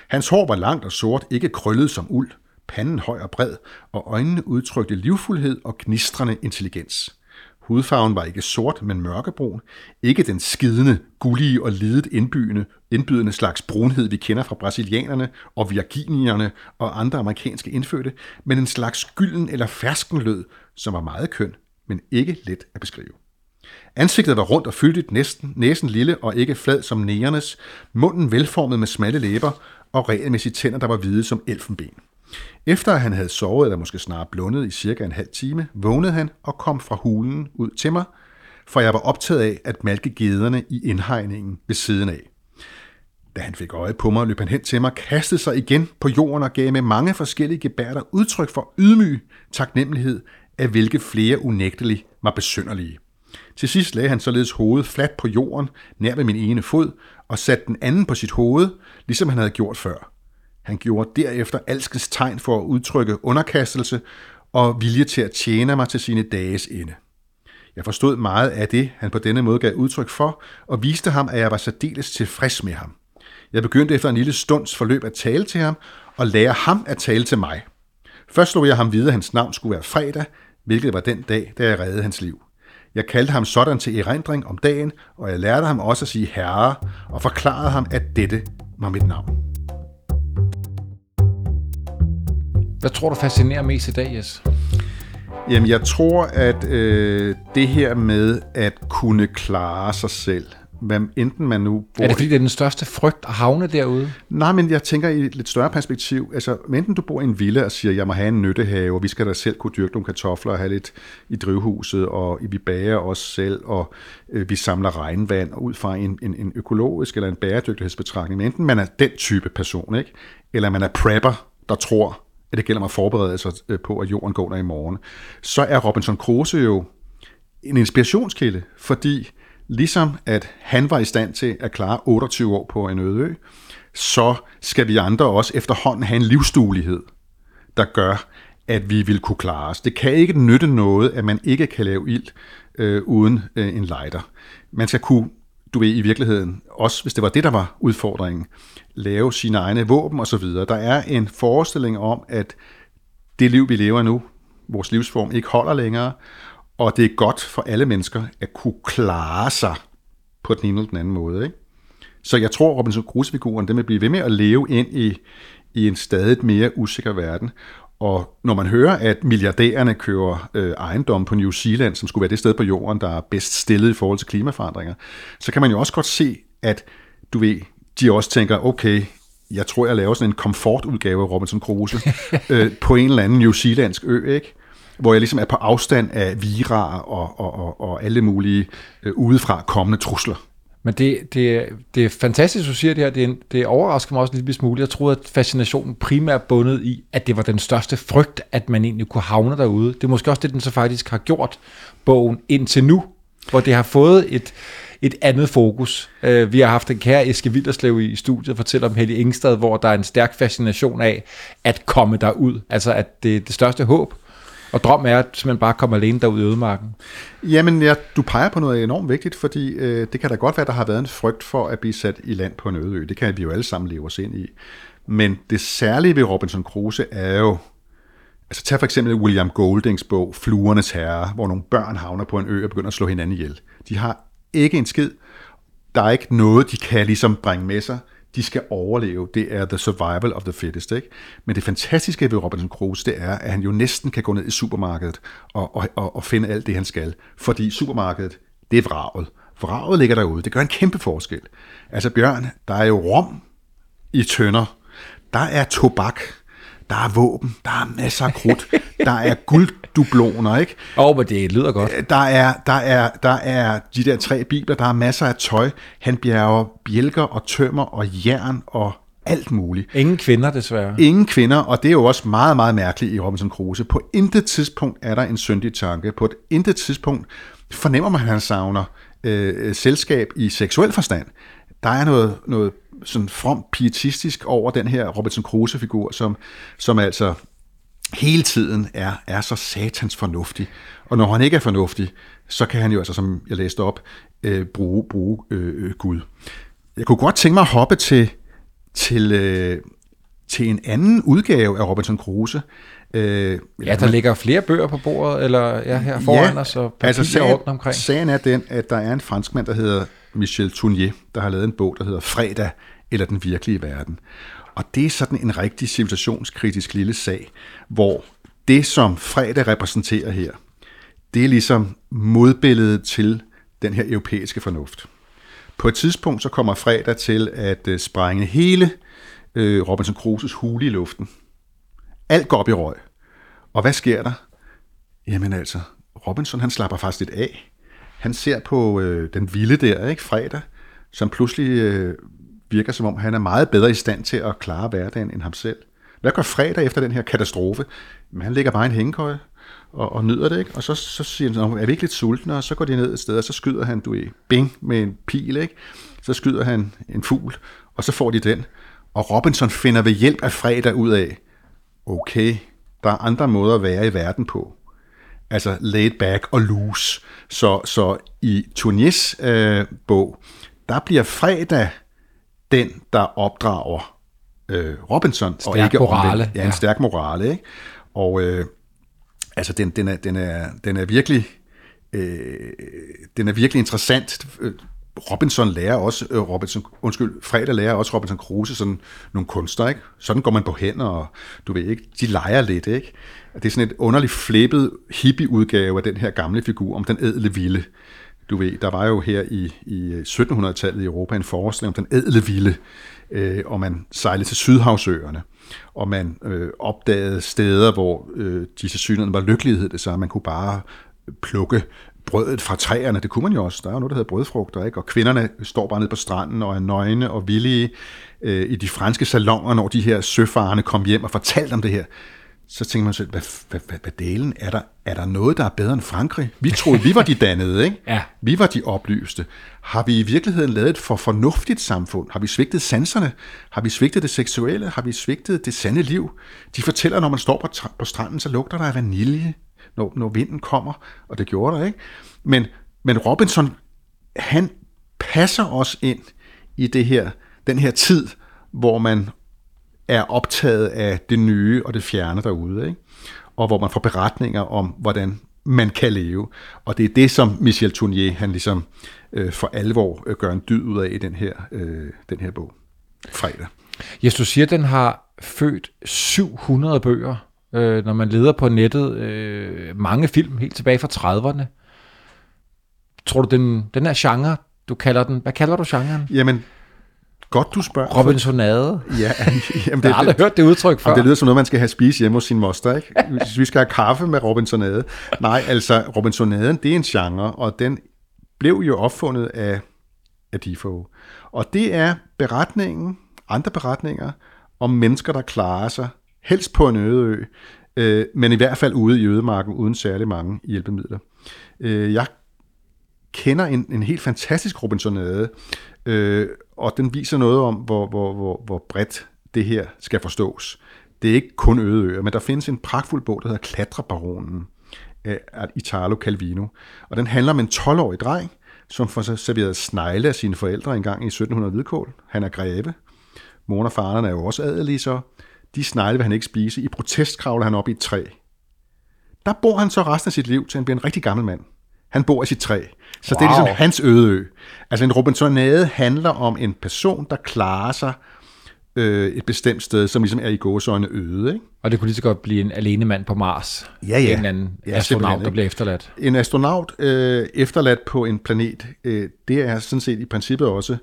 Hans hår var langt og sort, ikke krøllet som uld, panden høj og bred, og øjnene udtrykte livfuldhed og gnistrende intelligens. Hudfarven var ikke sort, men mørkebrun. Ikke den skidende, gullige og lidet indbydende, indbydende slags brunhed, vi kender fra brasilianerne og virginierne og andre amerikanske indfødte, men en slags gylden eller ferskenlød, som var meget køn, men ikke let at beskrive. Ansigtet var rundt og fyldigt, næsten, næsen lille og ikke flad som nægernes, munden velformet med smalle læber og regelmæssigt tænder, der var hvide som elfenben. Efter at han havde sovet, eller måske snarere blundet i cirka en halv time, vågnede han og kom fra hulen ud til mig, for jeg var optaget af at malke gederne i indhegningen ved siden af. Da han fik øje på mig, løb han hen til mig, kastede sig igen på jorden og gav med mange forskellige gebærder udtryk for ydmyg taknemmelighed, af hvilke flere unægteligt var besynderlige. Til sidst lagde han således hovedet fladt på jorden, nær ved min ene fod, og satte den anden på sit hoved, ligesom han havde gjort før. Han gjorde derefter alskens tegn for at udtrykke underkastelse og vilje til at tjene mig til sine dages ende. Jeg forstod meget af det, han på denne måde gav udtryk for, og viste ham, at jeg var særdeles tilfreds med ham. Jeg begyndte efter en lille stunds forløb at tale til ham, og lære ham at tale til mig. Først slog jeg ham vide, at hans navn skulle være Fredag, hvilket var den dag, da jeg reddede hans liv. Jeg kaldte ham sådan til erindring om dagen, og jeg lærte ham også at sige herre, og forklarede ham, at dette var mit navn. Hvad tror du fascinerer mest i dag, Jes? Jamen, jeg tror, at øh, det her med at kunne klare sig selv, hvad enten man nu bor... Er det fordi, det er den største frygt at havne derude? Nej, men jeg tænker i et lidt større perspektiv. Altså, enten du bor i en villa og siger, jeg må have en nyttehave, og vi skal da selv kunne dyrke nogle kartofler og have lidt i drivhuset, og vi bager os selv, og øh, vi samler regnvand, og ud fra en, en, en økologisk eller en bæredygtighedsbetragtning. Men enten man er den type person, ikke? Eller man er prepper, der tror, at det gælder om at forberede sig på, at jorden går der i morgen, så er Robinson Crusoe jo en inspirationskilde, fordi ligesom at han var i stand til at klare otteogtyve år på en øde ø, så skal vi andre også efterhånden have en livsduelighed, der gør, at vi vil kunne klare os. Det kan ikke nytte noget, at man ikke kan lave ild øh, uden øh, en lighter. Man skal kunne, du ved, i virkeligheden, også hvis det var det, der var udfordringen, lave sine egne våben osv. Der er en forestilling om, at det liv, vi lever nu, vores livsform, ikke holder længere, og det er godt for alle mennesker at kunne klare sig på den ene eller den anden måde, ikke? Så jeg tror, at Robinson Crusoe-figuren, den vil blive ved med at leve ind i, i en stadig mere usikker verden. Og når man hører, at milliardærerne køber øh, ejendom på New Zealand, som skulle være det sted på jorden, der er bedst stillet i forhold til klimaforandringer, så kan man jo også godt se, at du ved, de også tænker, okay, jeg tror, jeg laver sådan en komfortudgave af Robinson Crusoe øh, på en eller anden New Zealandsk ø, ikke? Hvor jeg ligesom er på afstand af viraer og, og, og, og alle mulige øh, udefra kommende trusler. Men det, det, det er fantastisk, du siger det her. Det, det overrasker mig også en lille smule. Jeg troede, at fascinationen primært bundet i, at det var den største frygt, at man egentlig kunne havne derude. Det er måske også det, den så faktisk har gjort, bogen, indtil nu, hvor det har fået et, et andet fokus. Uh, vi har haft en kære Eske Willerslev i studiet og fortæller om Helge Ingstad, hvor der er en stærk fascination af at komme derud. Altså, at det er det største håb. Og drøm er, at man bare kommer alene derude i ødemarken. Jamen, ja, du peger på noget enormt vigtigt, fordi øh, det kan da godt være, at der har været en frygt for at blive sat i land på en øde ø. Det kan vi jo alle sammen leve os ind i. Men det særlige ved Robinson Crusoe er jo... Altså, tag for eksempel William Goldings bog, Fluernes Herre, hvor nogle børn havner på en ø og begynder at slå hinanden ihjel. De har ikke en skid. Der er ikke noget, de kan ligesom bringe med sig. De skal overleve. Det er the survival of the fittest, ikke? Men det fantastiske ved Robinson Crusoe, det er, at han jo næsten kan gå ned i supermarkedet og, og, og, og finde alt det, han skal. Fordi supermarkedet, det er vraget. Vraget ligger derude. Det gør en kæmpe forskel. Altså Bjørn, der er jo rom i tønder. Der er tobak. Der er våben. Der er masser af krudt. Der er gulddubloner, ikke? Åh, oh, men det lyder godt. Der er, der, er, der er de der tre bibler, der er masser af tøj. Han bjerger bjælker og tømmer og jern og alt muligt. Ingen kvinder, desværre. Ingen kvinder, og det er jo også meget, meget mærkeligt i Robinson Crusoe. På intet tidspunkt er der en syndig tanke. På et intet tidspunkt fornemmer man, at han savner øh, selskab i seksuel forstand. Der er noget... noget sådan fromt pietistisk over den her Robinson Crusoe-figur, som, som altså hele tiden er, er så satans fornuftig. Og når han ikke er fornuftig, så kan han jo altså, som jeg læste op, øh, bruge, bruge øh, Gud. Jeg kunne godt tænke mig at hoppe til, til, øh, til en anden udgave af Robinson Crusoe. Øh, ja, der ligger flere bøger på bordet, eller ja, her foran os, ja, og papirer altså sagen, rundt omkring. Sagen er den, at der er en franskmand, der hedder Michel Tournier, der har lavet en bog, der hedder Fredag eller den virkelige verden. Og det er sådan en rigtig civilisationskritisk lille sag, hvor det, som fredag repræsenterer her, det er ligesom modbilledet til den her europæiske fornuft. På et tidspunkt så kommer fredag til at sprænge hele Robinson Crusoes hule i luften. Alt går op i røg. Og hvad sker der? Jamen altså, Robinson han slapper faktisk lidt af. Han ser på øh, den vilde der, ikke, fredag, som pludselig øh, virker som om, han er meget bedre i stand til at klare hverdagen end ham selv. Hvad gør fredag efter den her katastrofe? Men han ligger bare en hængekøje og, og nyder det, ikke? Og så, så siger han, er vi ikke lidt sultne? Og så går de ned et sted, og så skyder han, du i bing, med en pil, ikke? Så skyder han en fugl, og så får de den. Og Robinson finder ved hjælp af fredag ud af, okay, der er andre måder at være i verden på. Altså laid back og loose. Så, så i Tourniers øh, bog, der bliver fredag den, der opdrager øh, Robinson. Stærk og ikke morale. Omvendt. Ja, en ja. stærk morale. Ikke? Og øh, altså, den, den, er, den, er, den, er virkelig, øh, den er virkelig interessant. Robinson lærer også, øh, Robinson, undskyld, fredag lærer også Robinson Crusoe sådan nogle kunster, ikke? Sådan går man på hænder, og du ved ikke, de leger lidt, ikke? Det er sådan et underligt flippet hippie-udgave af den her gamle figur om den ædle vilde. Du ved, der var jo her i, i sytten hundrede-tallet i Europa en forestilling om den ædle vilde, øh, og man sejlede til Sydhavsøerne, og man øh, opdagede steder, hvor øh, de tilsyneladende var lykkelighed, det så man kunne bare plukke brødet fra træerne, det kunne man jo også. Der er jo noget, der hedder brødfrugter, ikke? Og kvinderne står bare nede på stranden og er nøgne og villige øh, i de franske salonger, når de her søfarerne kom hjem og fortalte om det her. Så tænker man selv, hvad, hvad, hvad, hvad delen? Er der, er der noget, der er bedre end Frankrig? Vi troede, vi var de dannede, ikke? Ja. Vi var de oplyste. Har vi i virkeligheden lavet et for fornuftigt samfund? Har vi svigtet sanserne? Har vi svigtet det seksuelle? Har vi svigtet det sande liv? De fortæller, når man står på, tra- på stranden, så lugter der af vanilje, når, når vinden kommer, og det gjorde der, ikke? Men, men Robinson, han passer os ind i det her, den her tid, hvor man er optaget af det nye og det fjerne derude, ikke? Og hvor man får beretninger om, hvordan man kan leve. Og det er det, som Michel Tournier, han ligesom øh, for alvor øh, gør en dyd ud af i den her, øh, den her bog, Fredag. Jes, du siger, at den har født syv hundrede bøger, øh, når man leder på nettet. Øh, mange film, helt tilbage fra trediverne. Tror du, den, den her genre, du kalder den, hvad kalder du genren? Jamen, godt, du spørger. Robinsonade. Ja, jamen, det, jeg har aldrig hørt det udtryk før. Jamen, det lyder som noget, man skal have spist hjemme hos sin moster, ikke? Hvis vi skal have kaffe med Robinsonade. Nej, altså, Robinsonaden, det er en genre, og den blev jo opfundet af, af Defoe. Og det er beretningen, andre beretninger, om mennesker, der klarer sig, helst på en øde ø, øh, men i hvert fald ude i ødemarken, uden særlig mange hjælpemidler. Øh, jeg kender en, en helt fantastisk Robinsonade, øh, og den viser noget om, hvor, hvor, hvor, hvor bredt det her skal forstås. Det er ikke kun øde øer, men der findes en pragtfuld bog, der hedder Klatrebaronen af Italo Calvino. Og den handler om en tolv-årig dreng, som får serveret snegle af sine forældre engang i sytten hundrede hvidkål. Han er greve. Moren og faren er jo også adelige, så de snegle vil han ikke spise. I protest kravler han op i et træ. Der bor han så resten af sit liv, til han bliver en rigtig gammel mand. Han bor i sit træ. Så wow. Det er ligesom hans øde ø. Altså en robinsonade handler om en person, der klarer sig øh, et bestemt sted, som ligesom er i gåseøjne øde, ikke? Og det kunne lige så godt blive en alenemand på Mars. Ja, ja. En eller anden ja, astronaut, der bliver efterladt. En astronaut øh, efterladt på en planet, øh, det er sådan set i princippet også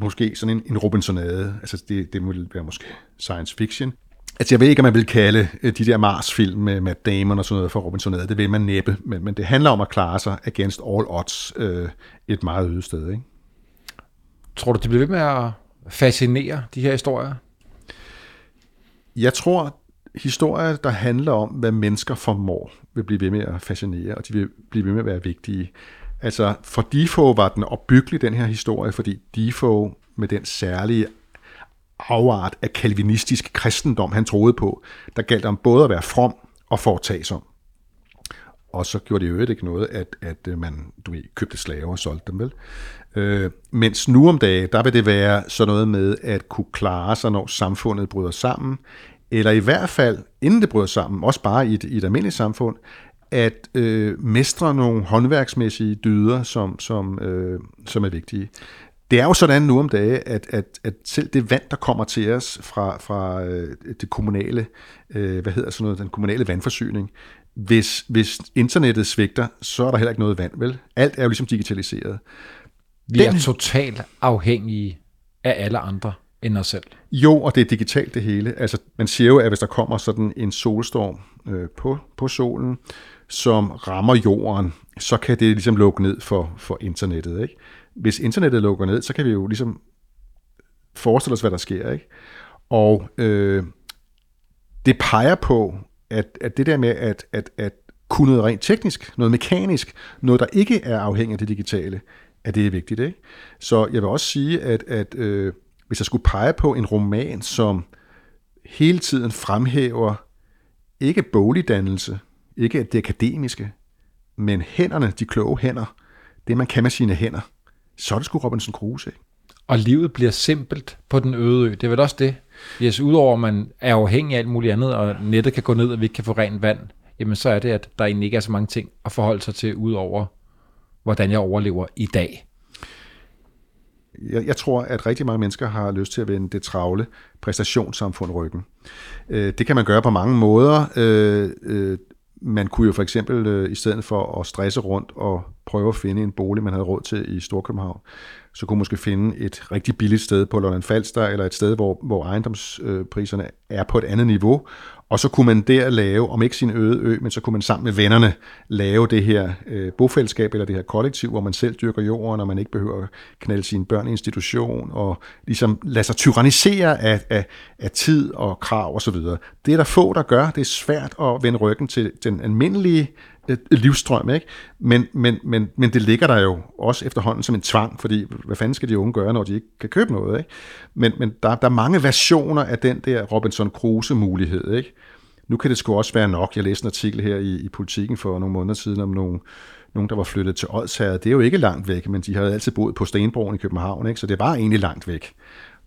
måske sådan en, en robinsonade. Altså det, det må være måske science fiction. Altså, jeg ved ikke, om man vil kalde de der Mars-film med Matt Damon og sådan noget for Robinsonade. Det vil man næppe, men, men det handler om at klare sig against all odds øh, et meget øde sted, ikke? Tror du, det bliver ved med at fascinere de her historier? Jeg tror, historier, der handler om, hvad mennesker formår, vil blive ved med at fascinere, og de vil blive ved med at være vigtige. Altså, for Defoe var den opbyggelig, den her historie, fordi Defoe med den særlige afart af kalvinistisk kristendom, han troede på, der galt om både at være from og foretagsom. Og så gjorde det jo ikke noget, at, at man du ved, købte slaver og solgte dem, vel? Øh, mens nu om dagen, der vil det være sådan noget med at kunne klare sig, når samfundet bryder sammen, eller i hvert fald, inden det bryder sammen, også bare i et, i et almindeligt samfund, at øh, mestre nogle håndværksmæssige dyder, som, som, øh, som er vigtige. Det er jo sådan nu om dage, at, at, at selv det vand, der kommer til os fra, fra det kommunale, øh, hvad hedder sådan noget, den kommunale vandforsyning, hvis, hvis internettet svigter, så er der heller ikke noget vand, vel? Alt er jo ligesom digitaliseret. Vi den, er totalt afhængige af alle andre end os selv. Jo, og det er digitalt det hele. Altså, man siger jo, at hvis der kommer sådan en solstorm øh, på, på solen, som rammer jorden, så kan det ligesom lukke ned for, for internettet, ikke? Hvis internettet lukker ned, så kan vi jo ligesom forestille os, hvad der sker, ikke? Og øh, det peger på, at, at det der med at, at, at kunne noget rent teknisk, noget mekanisk, noget, der ikke er afhængig af det digitale, at det er vigtigt, ikke? Så jeg vil også sige, at, at øh, hvis jeg skulle pege på en roman, som hele tiden fremhæver ikke bogligdannelse, ikke det akademiske, men hænderne, de kloge hænder, det man kan med sine hænder, så er det sgu Robinson Crusoe. Og livet bliver simpelt på den øde ø. Det er vel også det. Yes, udover at man er afhængig af alt muligt andet, og nettet kan gå ned, og vi ikke kan få rent vand, jamen så er det, at der egentlig ikke er så mange ting at forholde sig til, udover hvordan jeg overlever i dag. Jeg, jeg tror, at rigtig mange mennesker har lyst til at vende det travle præstationssamfund ryggen. Det kan man gøre på mange måder. Man kunne jo for eksempel, i stedet for at stresse rundt og prøve at finde en bolig, man havde råd til i Storkøbenhavn, så kunne man måske finde et rigtig billigt sted på Lolland-Falster, eller et sted, hvor, hvor ejendomspriserne er på et andet niveau, og så kunne man der lave, om ikke sin øde ø, men så kunne man sammen med vennerne lave det her øh, bofællesskab, eller det her kollektiv, hvor man selv dyrker jorden, og man ikke behøver at knalde sine børn i institution, og ligesom lade sig tyrannisere af, af, af tid og krav osv. Det er der få, der gør. Det er svært at vende ryggen til den almindelige livsstrøm, ikke? Men, men, men, men det ligger der jo også efterhånden som en tvang, fordi hvad fanden skal de unge gøre, når de ikke kan købe noget, ikke? Men, men der, der er mange versioner af den der Robinson Crusoe-mulighed, ikke? Nu kan det sgu også være nok. Jeg læste en artikel her i, i Politiken for nogle måneder siden om nogle, nogle, der var flyttet til Odsherred. Det er jo ikke langt væk, men de havde altid boet på Stenbroen i København, ikke? Så det var egentlig langt væk.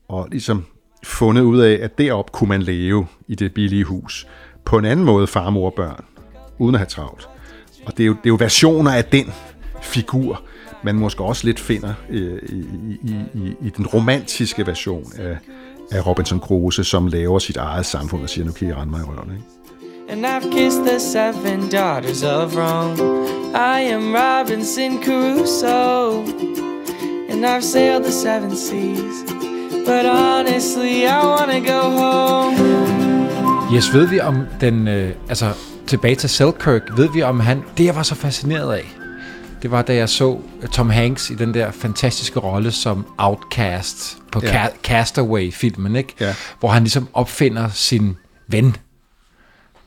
Og ligesom fundet ud af, at derop kunne man leve i det billige hus. På en anden måde far, mor og børn, uden at have travlt. Og det er, jo, det er jo versioner af den figur, man måske også lidt finder øh, i, i, i, i den romantiske version af, af Robinson Crusoe, som laver sit eget samfund og siger, nu kan I rende mig i røven, ikke? And I've kissed the seven daughters of Rome. I am Robinson Crusoe. And I've sailed the seven seas. But honestly, I wanna go home. Yes, ved vi om den... Øh, altså tilbage til Selkirk, ved vi om han... Det, jeg var så fascineret af, det var, da jeg så Tom Hanks i den der fantastiske rolle som Outcast på ja. Ca- Castaway-filmen, ikke? Ja. Hvor han ligesom opfinder sin ven.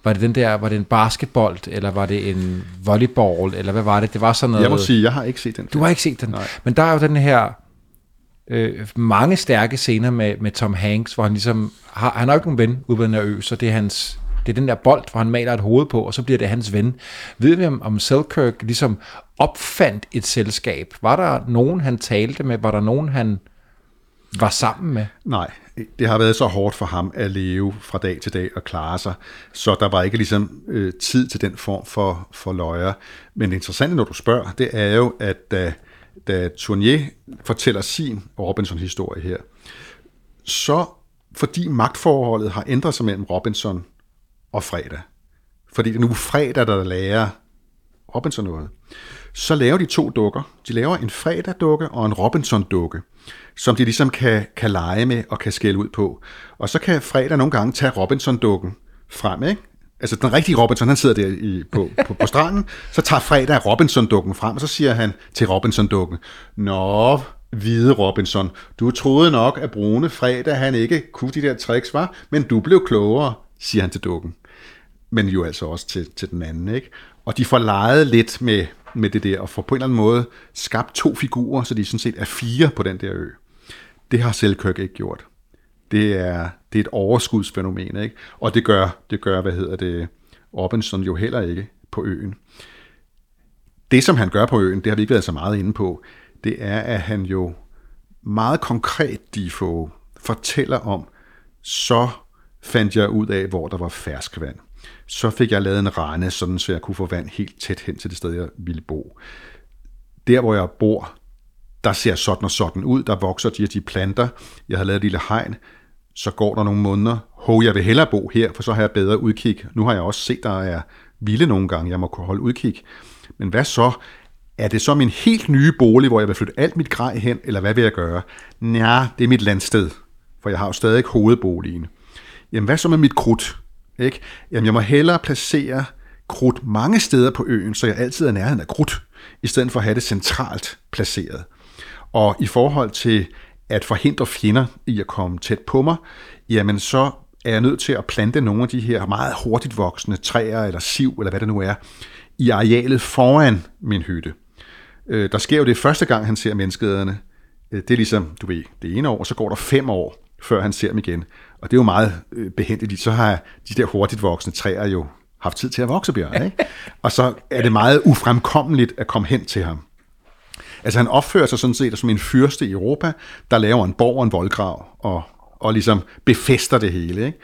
Var det den der... Var det en basketball, eller var det en volleyball, eller hvad var det? Det var sådan noget... Jeg må sige, jeg har ikke set den. Du har ikke set den. Nej. Men der er jo den her... Øh, mange stærke scener med, med Tom Hanks, hvor han ligesom... Har, han har jo ikke nogen ven ude på den her ø, så det er hans... Det er den der bold, hvor han maler et hoved på, og så bliver det hans ven. Ved vi, om Selkirk ligesom opfandt et selskab? Var der nogen, han talte med? Var der nogen, han var sammen med? Nej, det har været så hårdt for ham at leve fra dag til dag og klare sig, så der var ikke ligesom øh, tid til den form for, for løjer. Men det interessante, når du spørger, det er jo, at da, da Tournier fortæller sin Robinson-historie her, så fordi magtforholdet har ændret sig mellem Robinson og fredag, fordi det er nu fredag, der lærer Robinson noget, så laver de to dukker. De laver en fredag-dukke og en Robinson-dukke, som de ligesom kan, kan lege med og kan skælde ud på. Og så kan fredag nogle gange tage Robinson-dukken frem, ikke? Altså den rigtige Robinson, han sidder der i, på, på, på stranden, så tager fredag Robinson-dukken frem, og så siger han til Robinson-dukken, nå, hvide Robinson, du troede nok, at brune fredag, han ikke kunne de der tricks, var, men du blev klogere, siger han til dukken. Men jo altså også til, til den anden, ikke? Og de får leget lidt med, med det der, og får på en eller anden måde skabt to figurer, så de sådan set er fire på den der ø. Det har Selkirk ikke gjort. Det er, det er et overskudsfænomen, ikke? Og det gør, det gør, hvad hedder det, Robinson jo heller ikke på øen. Det, som han gør på øen, det har vi ikke været så meget inde på, det er, at han jo meget konkret, de får, fortæller om, så fandt jeg ud af, hvor der var ferskvand. Så fik jeg lavet en rende, sådan så jeg kunne få vand helt tæt hen til det sted, jeg ville bo. Der, hvor jeg bor, der ser sådan og sådan ud. Der vokser de og de planter. Jeg har lavet et lille hegn. Så går der nogle måneder. Hov, jeg vil hellere bo her, for så har jeg bedre udkig. Nu har jeg også set, der er vilde nogle gange. Jeg må kunne holde udkig. Men hvad så? Er det så min helt nye bolig, hvor jeg vil flytte alt mit grej hen, eller hvad vil jeg gøre? Nja, det er mit landsted, for jeg har jo stadig ikke hovedboligen. Jamen, hvad så med mit krudt? Ikke? Jamen, jeg må hellere placere krudt mange steder på øen, så jeg altid er nærheden af krudt, i stedet for at have det centralt placeret. Og i forhold til at forhindre fjender i at komme tæt på mig, jamen så er jeg nødt til at plante nogle af de her meget hurtigt voksende træer, eller siv, eller hvad det nu er, i arealet foran min hytte. Der sker jo det første gang, han ser menneskeæderne. Det er ligesom, du ved, det ene år, og så går der fem år, før han ser dem igen. Og det er jo meget behændigt, så har de der hurtigt voksende træer jo haft tid til at vokse, Bjørn, ikke? Og så er det meget ufremkommeligt at komme hen til ham. Altså han opfører sig sådan set som en fyrste i Europa, der laver en borg og en voldgrav, og, og ligesom befester det hele, ikke?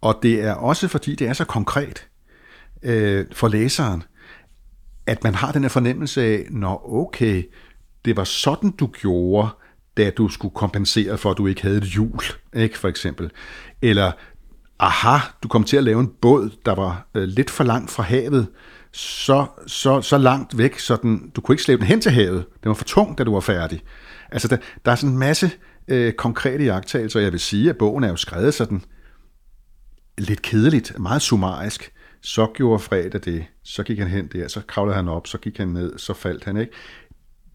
Og det er også fordi, det er så konkret øh, for læseren, at man har den her fornemmelse af, nå okay, det var sådan, du gjorde, da du skulle kompensere for, at du ikke havde et hjul, ikke, for eksempel. Eller, aha, du kom til at lave en båd, der var øh, lidt for langt fra havet, så, så, så langt væk, så den, du kunne ikke slæbe den hen til havet. Den var for tung, da du var færdig. Altså, der, der er sådan en masse øh, konkrete iagttagelser, og jeg vil sige, at bogen er jo skrevet sådan lidt kedeligt, meget summarisk. Så gjorde Fredag det, så gik han hen der, så kravlede han op, så gik han ned, så faldt han, ikke?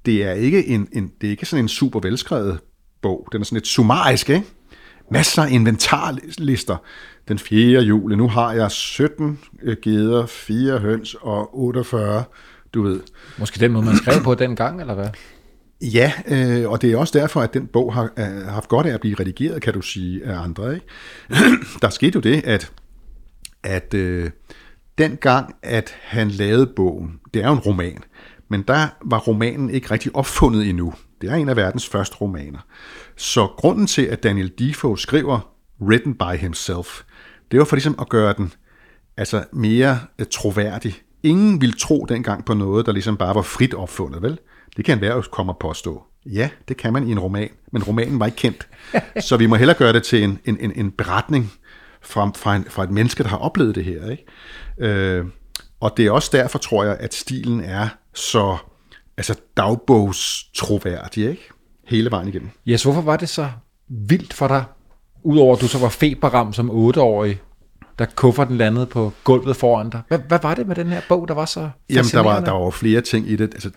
Det er ikke, en, en, det er ikke sådan en super velskrevet bog. Den er sådan lidt summarisk, ikke? Masser af inventarlister. Den fjerde juli, nu har jeg sytten geder, fire høns og otteogfyrre, du ved. Måske den måde, man skrev på den gang, eller hvad? Ja, øh, og det er også derfor, at den bog har øh, haft godt af at blive redigeret, kan du sige, af andre, ikke? Der skete jo det, at, at øh, dengang, at han lavede bogen, det er jo en roman, men der var romanen ikke rigtig opfundet endnu. Det er en af verdens første romaner. Så grunden til, at Daniel Defoe skriver Written by Himself, det var for ligesom at gøre den altså mere troværdig. Ingen ville tro dengang på noget, der ligesom bare var frit opfundet, vel? Det kan være at komme og påstå. Ja, det kan man i en roman, men romanen var ikke kendt. Så vi må hellere gøre det til en, en, en, en beretning fra, fra, en, fra et menneske, der har oplevet det her, ikke? Øh, og det er også derfor, tror jeg, at stilen er så altså dagbogstroværdig, ikke? Hele vejen igennem. Yes, hvorfor var det så vildt for dig, udover at du så var feberram som otteårig, der kufferten landede på gulvet foran dig? Hvad, hvad var det med den her bog, der var så fascinerende? Jamen, der var, der var jo flere ting i det. Altså,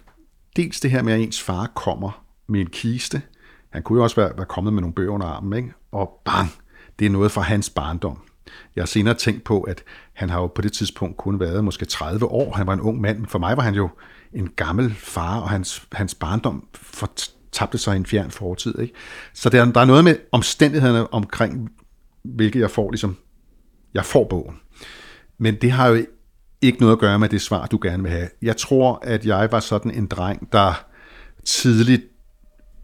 dels det her med, at ens far kommer med en kiste. Han kunne jo også være, være kommet med nogle bøger under armen, ikke? Og bang, det er noget fra hans barndom. Jeg har senere tænkt på, at han har jo på det tidspunkt kun været måske tredive år. Han var en ung mand. For mig var han jo en gammel far, og hans, hans barndom tabte sig i en fjern fortid, ikke? Så der, der er noget med omstændighederne omkring, hvilket jeg får, ligesom, jeg får bogen. Men det har jo ikke noget at gøre med det svar, du gerne vil have. Jeg tror, at jeg var sådan en dreng, der tidligt...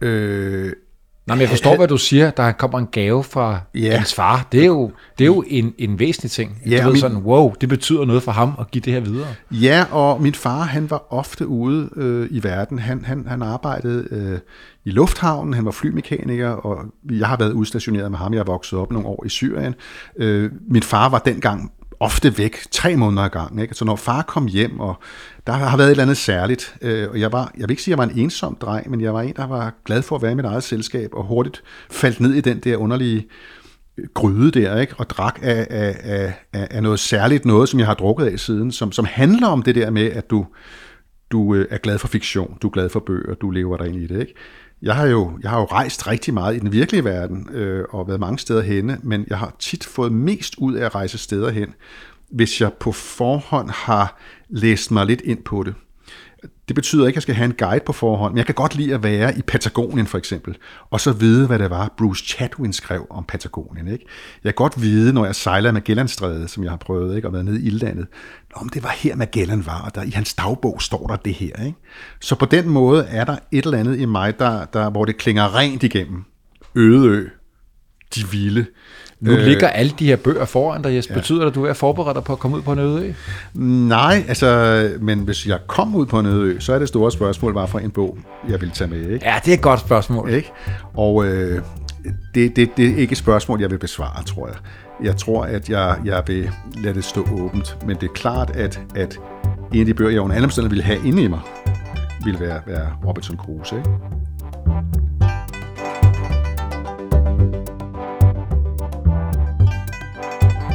Øh, Nej, men jeg forstår, hvad du siger. Der kommer en gave fra ja. hans far. Det er jo, det er jo en, en væsentlig ting. Ja, du ved min, sådan, wow, det betyder noget for ham at give det her videre. Ja, og min far, han var ofte ude øh, i verden. Han, han, han arbejdede øh, i lufthavnen, han var flymekaniker, og jeg har været udstationeret med ham. Jeg er vokset op nogle år i Syrien. Øh, min far var dengang ofte væk, tre måneder ad gangen, ikke? Så når far kom hjem, og der har været et eller andet særligt, øh, og jeg var, jeg vil ikke sige, at jeg var en ensom dreng, men jeg var en, der var glad for at være i mit eget selskab, og hurtigt faldt ned i den der underlige gryde der, ikke? Og drak af, af, af, af noget særligt, noget som jeg har drukket af siden, som, som handler om det der med, at du, du er glad for fiktion, du er glad for bøger, du lever dig ind i det, ikke? Jeg har, jo, jeg har jo rejst rigtig meget i den virkelige verden, øh, og været mange steder henne, men jeg har tit fået mest ud af at rejse steder hen, hvis jeg på forhånd har læst mig lidt ind på det. Det betyder ikke, at jeg skal have en guide på forhånd, men jeg kan godt lide at være i Patagonien for eksempel, og så vide, hvad det var, Bruce Chatwin skrev om Patagonien, ikke? Jeg kan godt vide, når jeg sejler Magellanstrædet, som jeg har prøvet, ikke, og været nede i ildlandet, om det var her Magellan var, og der, i hans dagbog står der det her, ikke? Så på den måde er der et eller andet i mig, der, der, hvor det klinger rent igennem. Ødeø, de vilde. Nu ligger alle de her bøger foran dig, Jes. Betyder det, at du er forberedt dig på at komme ud på en øde ø? Nej, altså, men hvis jeg kom ud på en øde ø, så er det store spørgsmål, hvad for en bog jeg vil tage med, ikke? Ja, det er et godt spørgsmål. Ikke? Og øh, det, det, det er ikke et spørgsmål, jeg vil besvare, tror jeg. Jeg tror, at jeg, jeg vil lade det stå åbent, men det er klart, at, at en af de bøger, jeg under alle omstændigheder ville have inde i mig, ville være, være Robinson Crusoe, ikke?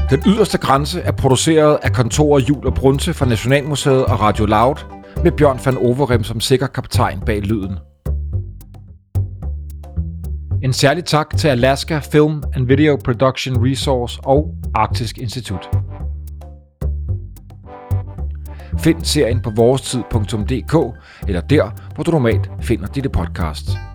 Den yderste grænse er produceret af kontoret Jul og Brunse fra Nationalmuseet og Radio Loud med Bjørn van Overem som sikker kaptajn bag lyden. En særlig tak til Alaska Film and Video Production Resource og Arktisk Institut. Find serien på vores tid punktum d k eller der, hvor du normalt finder dit podcast.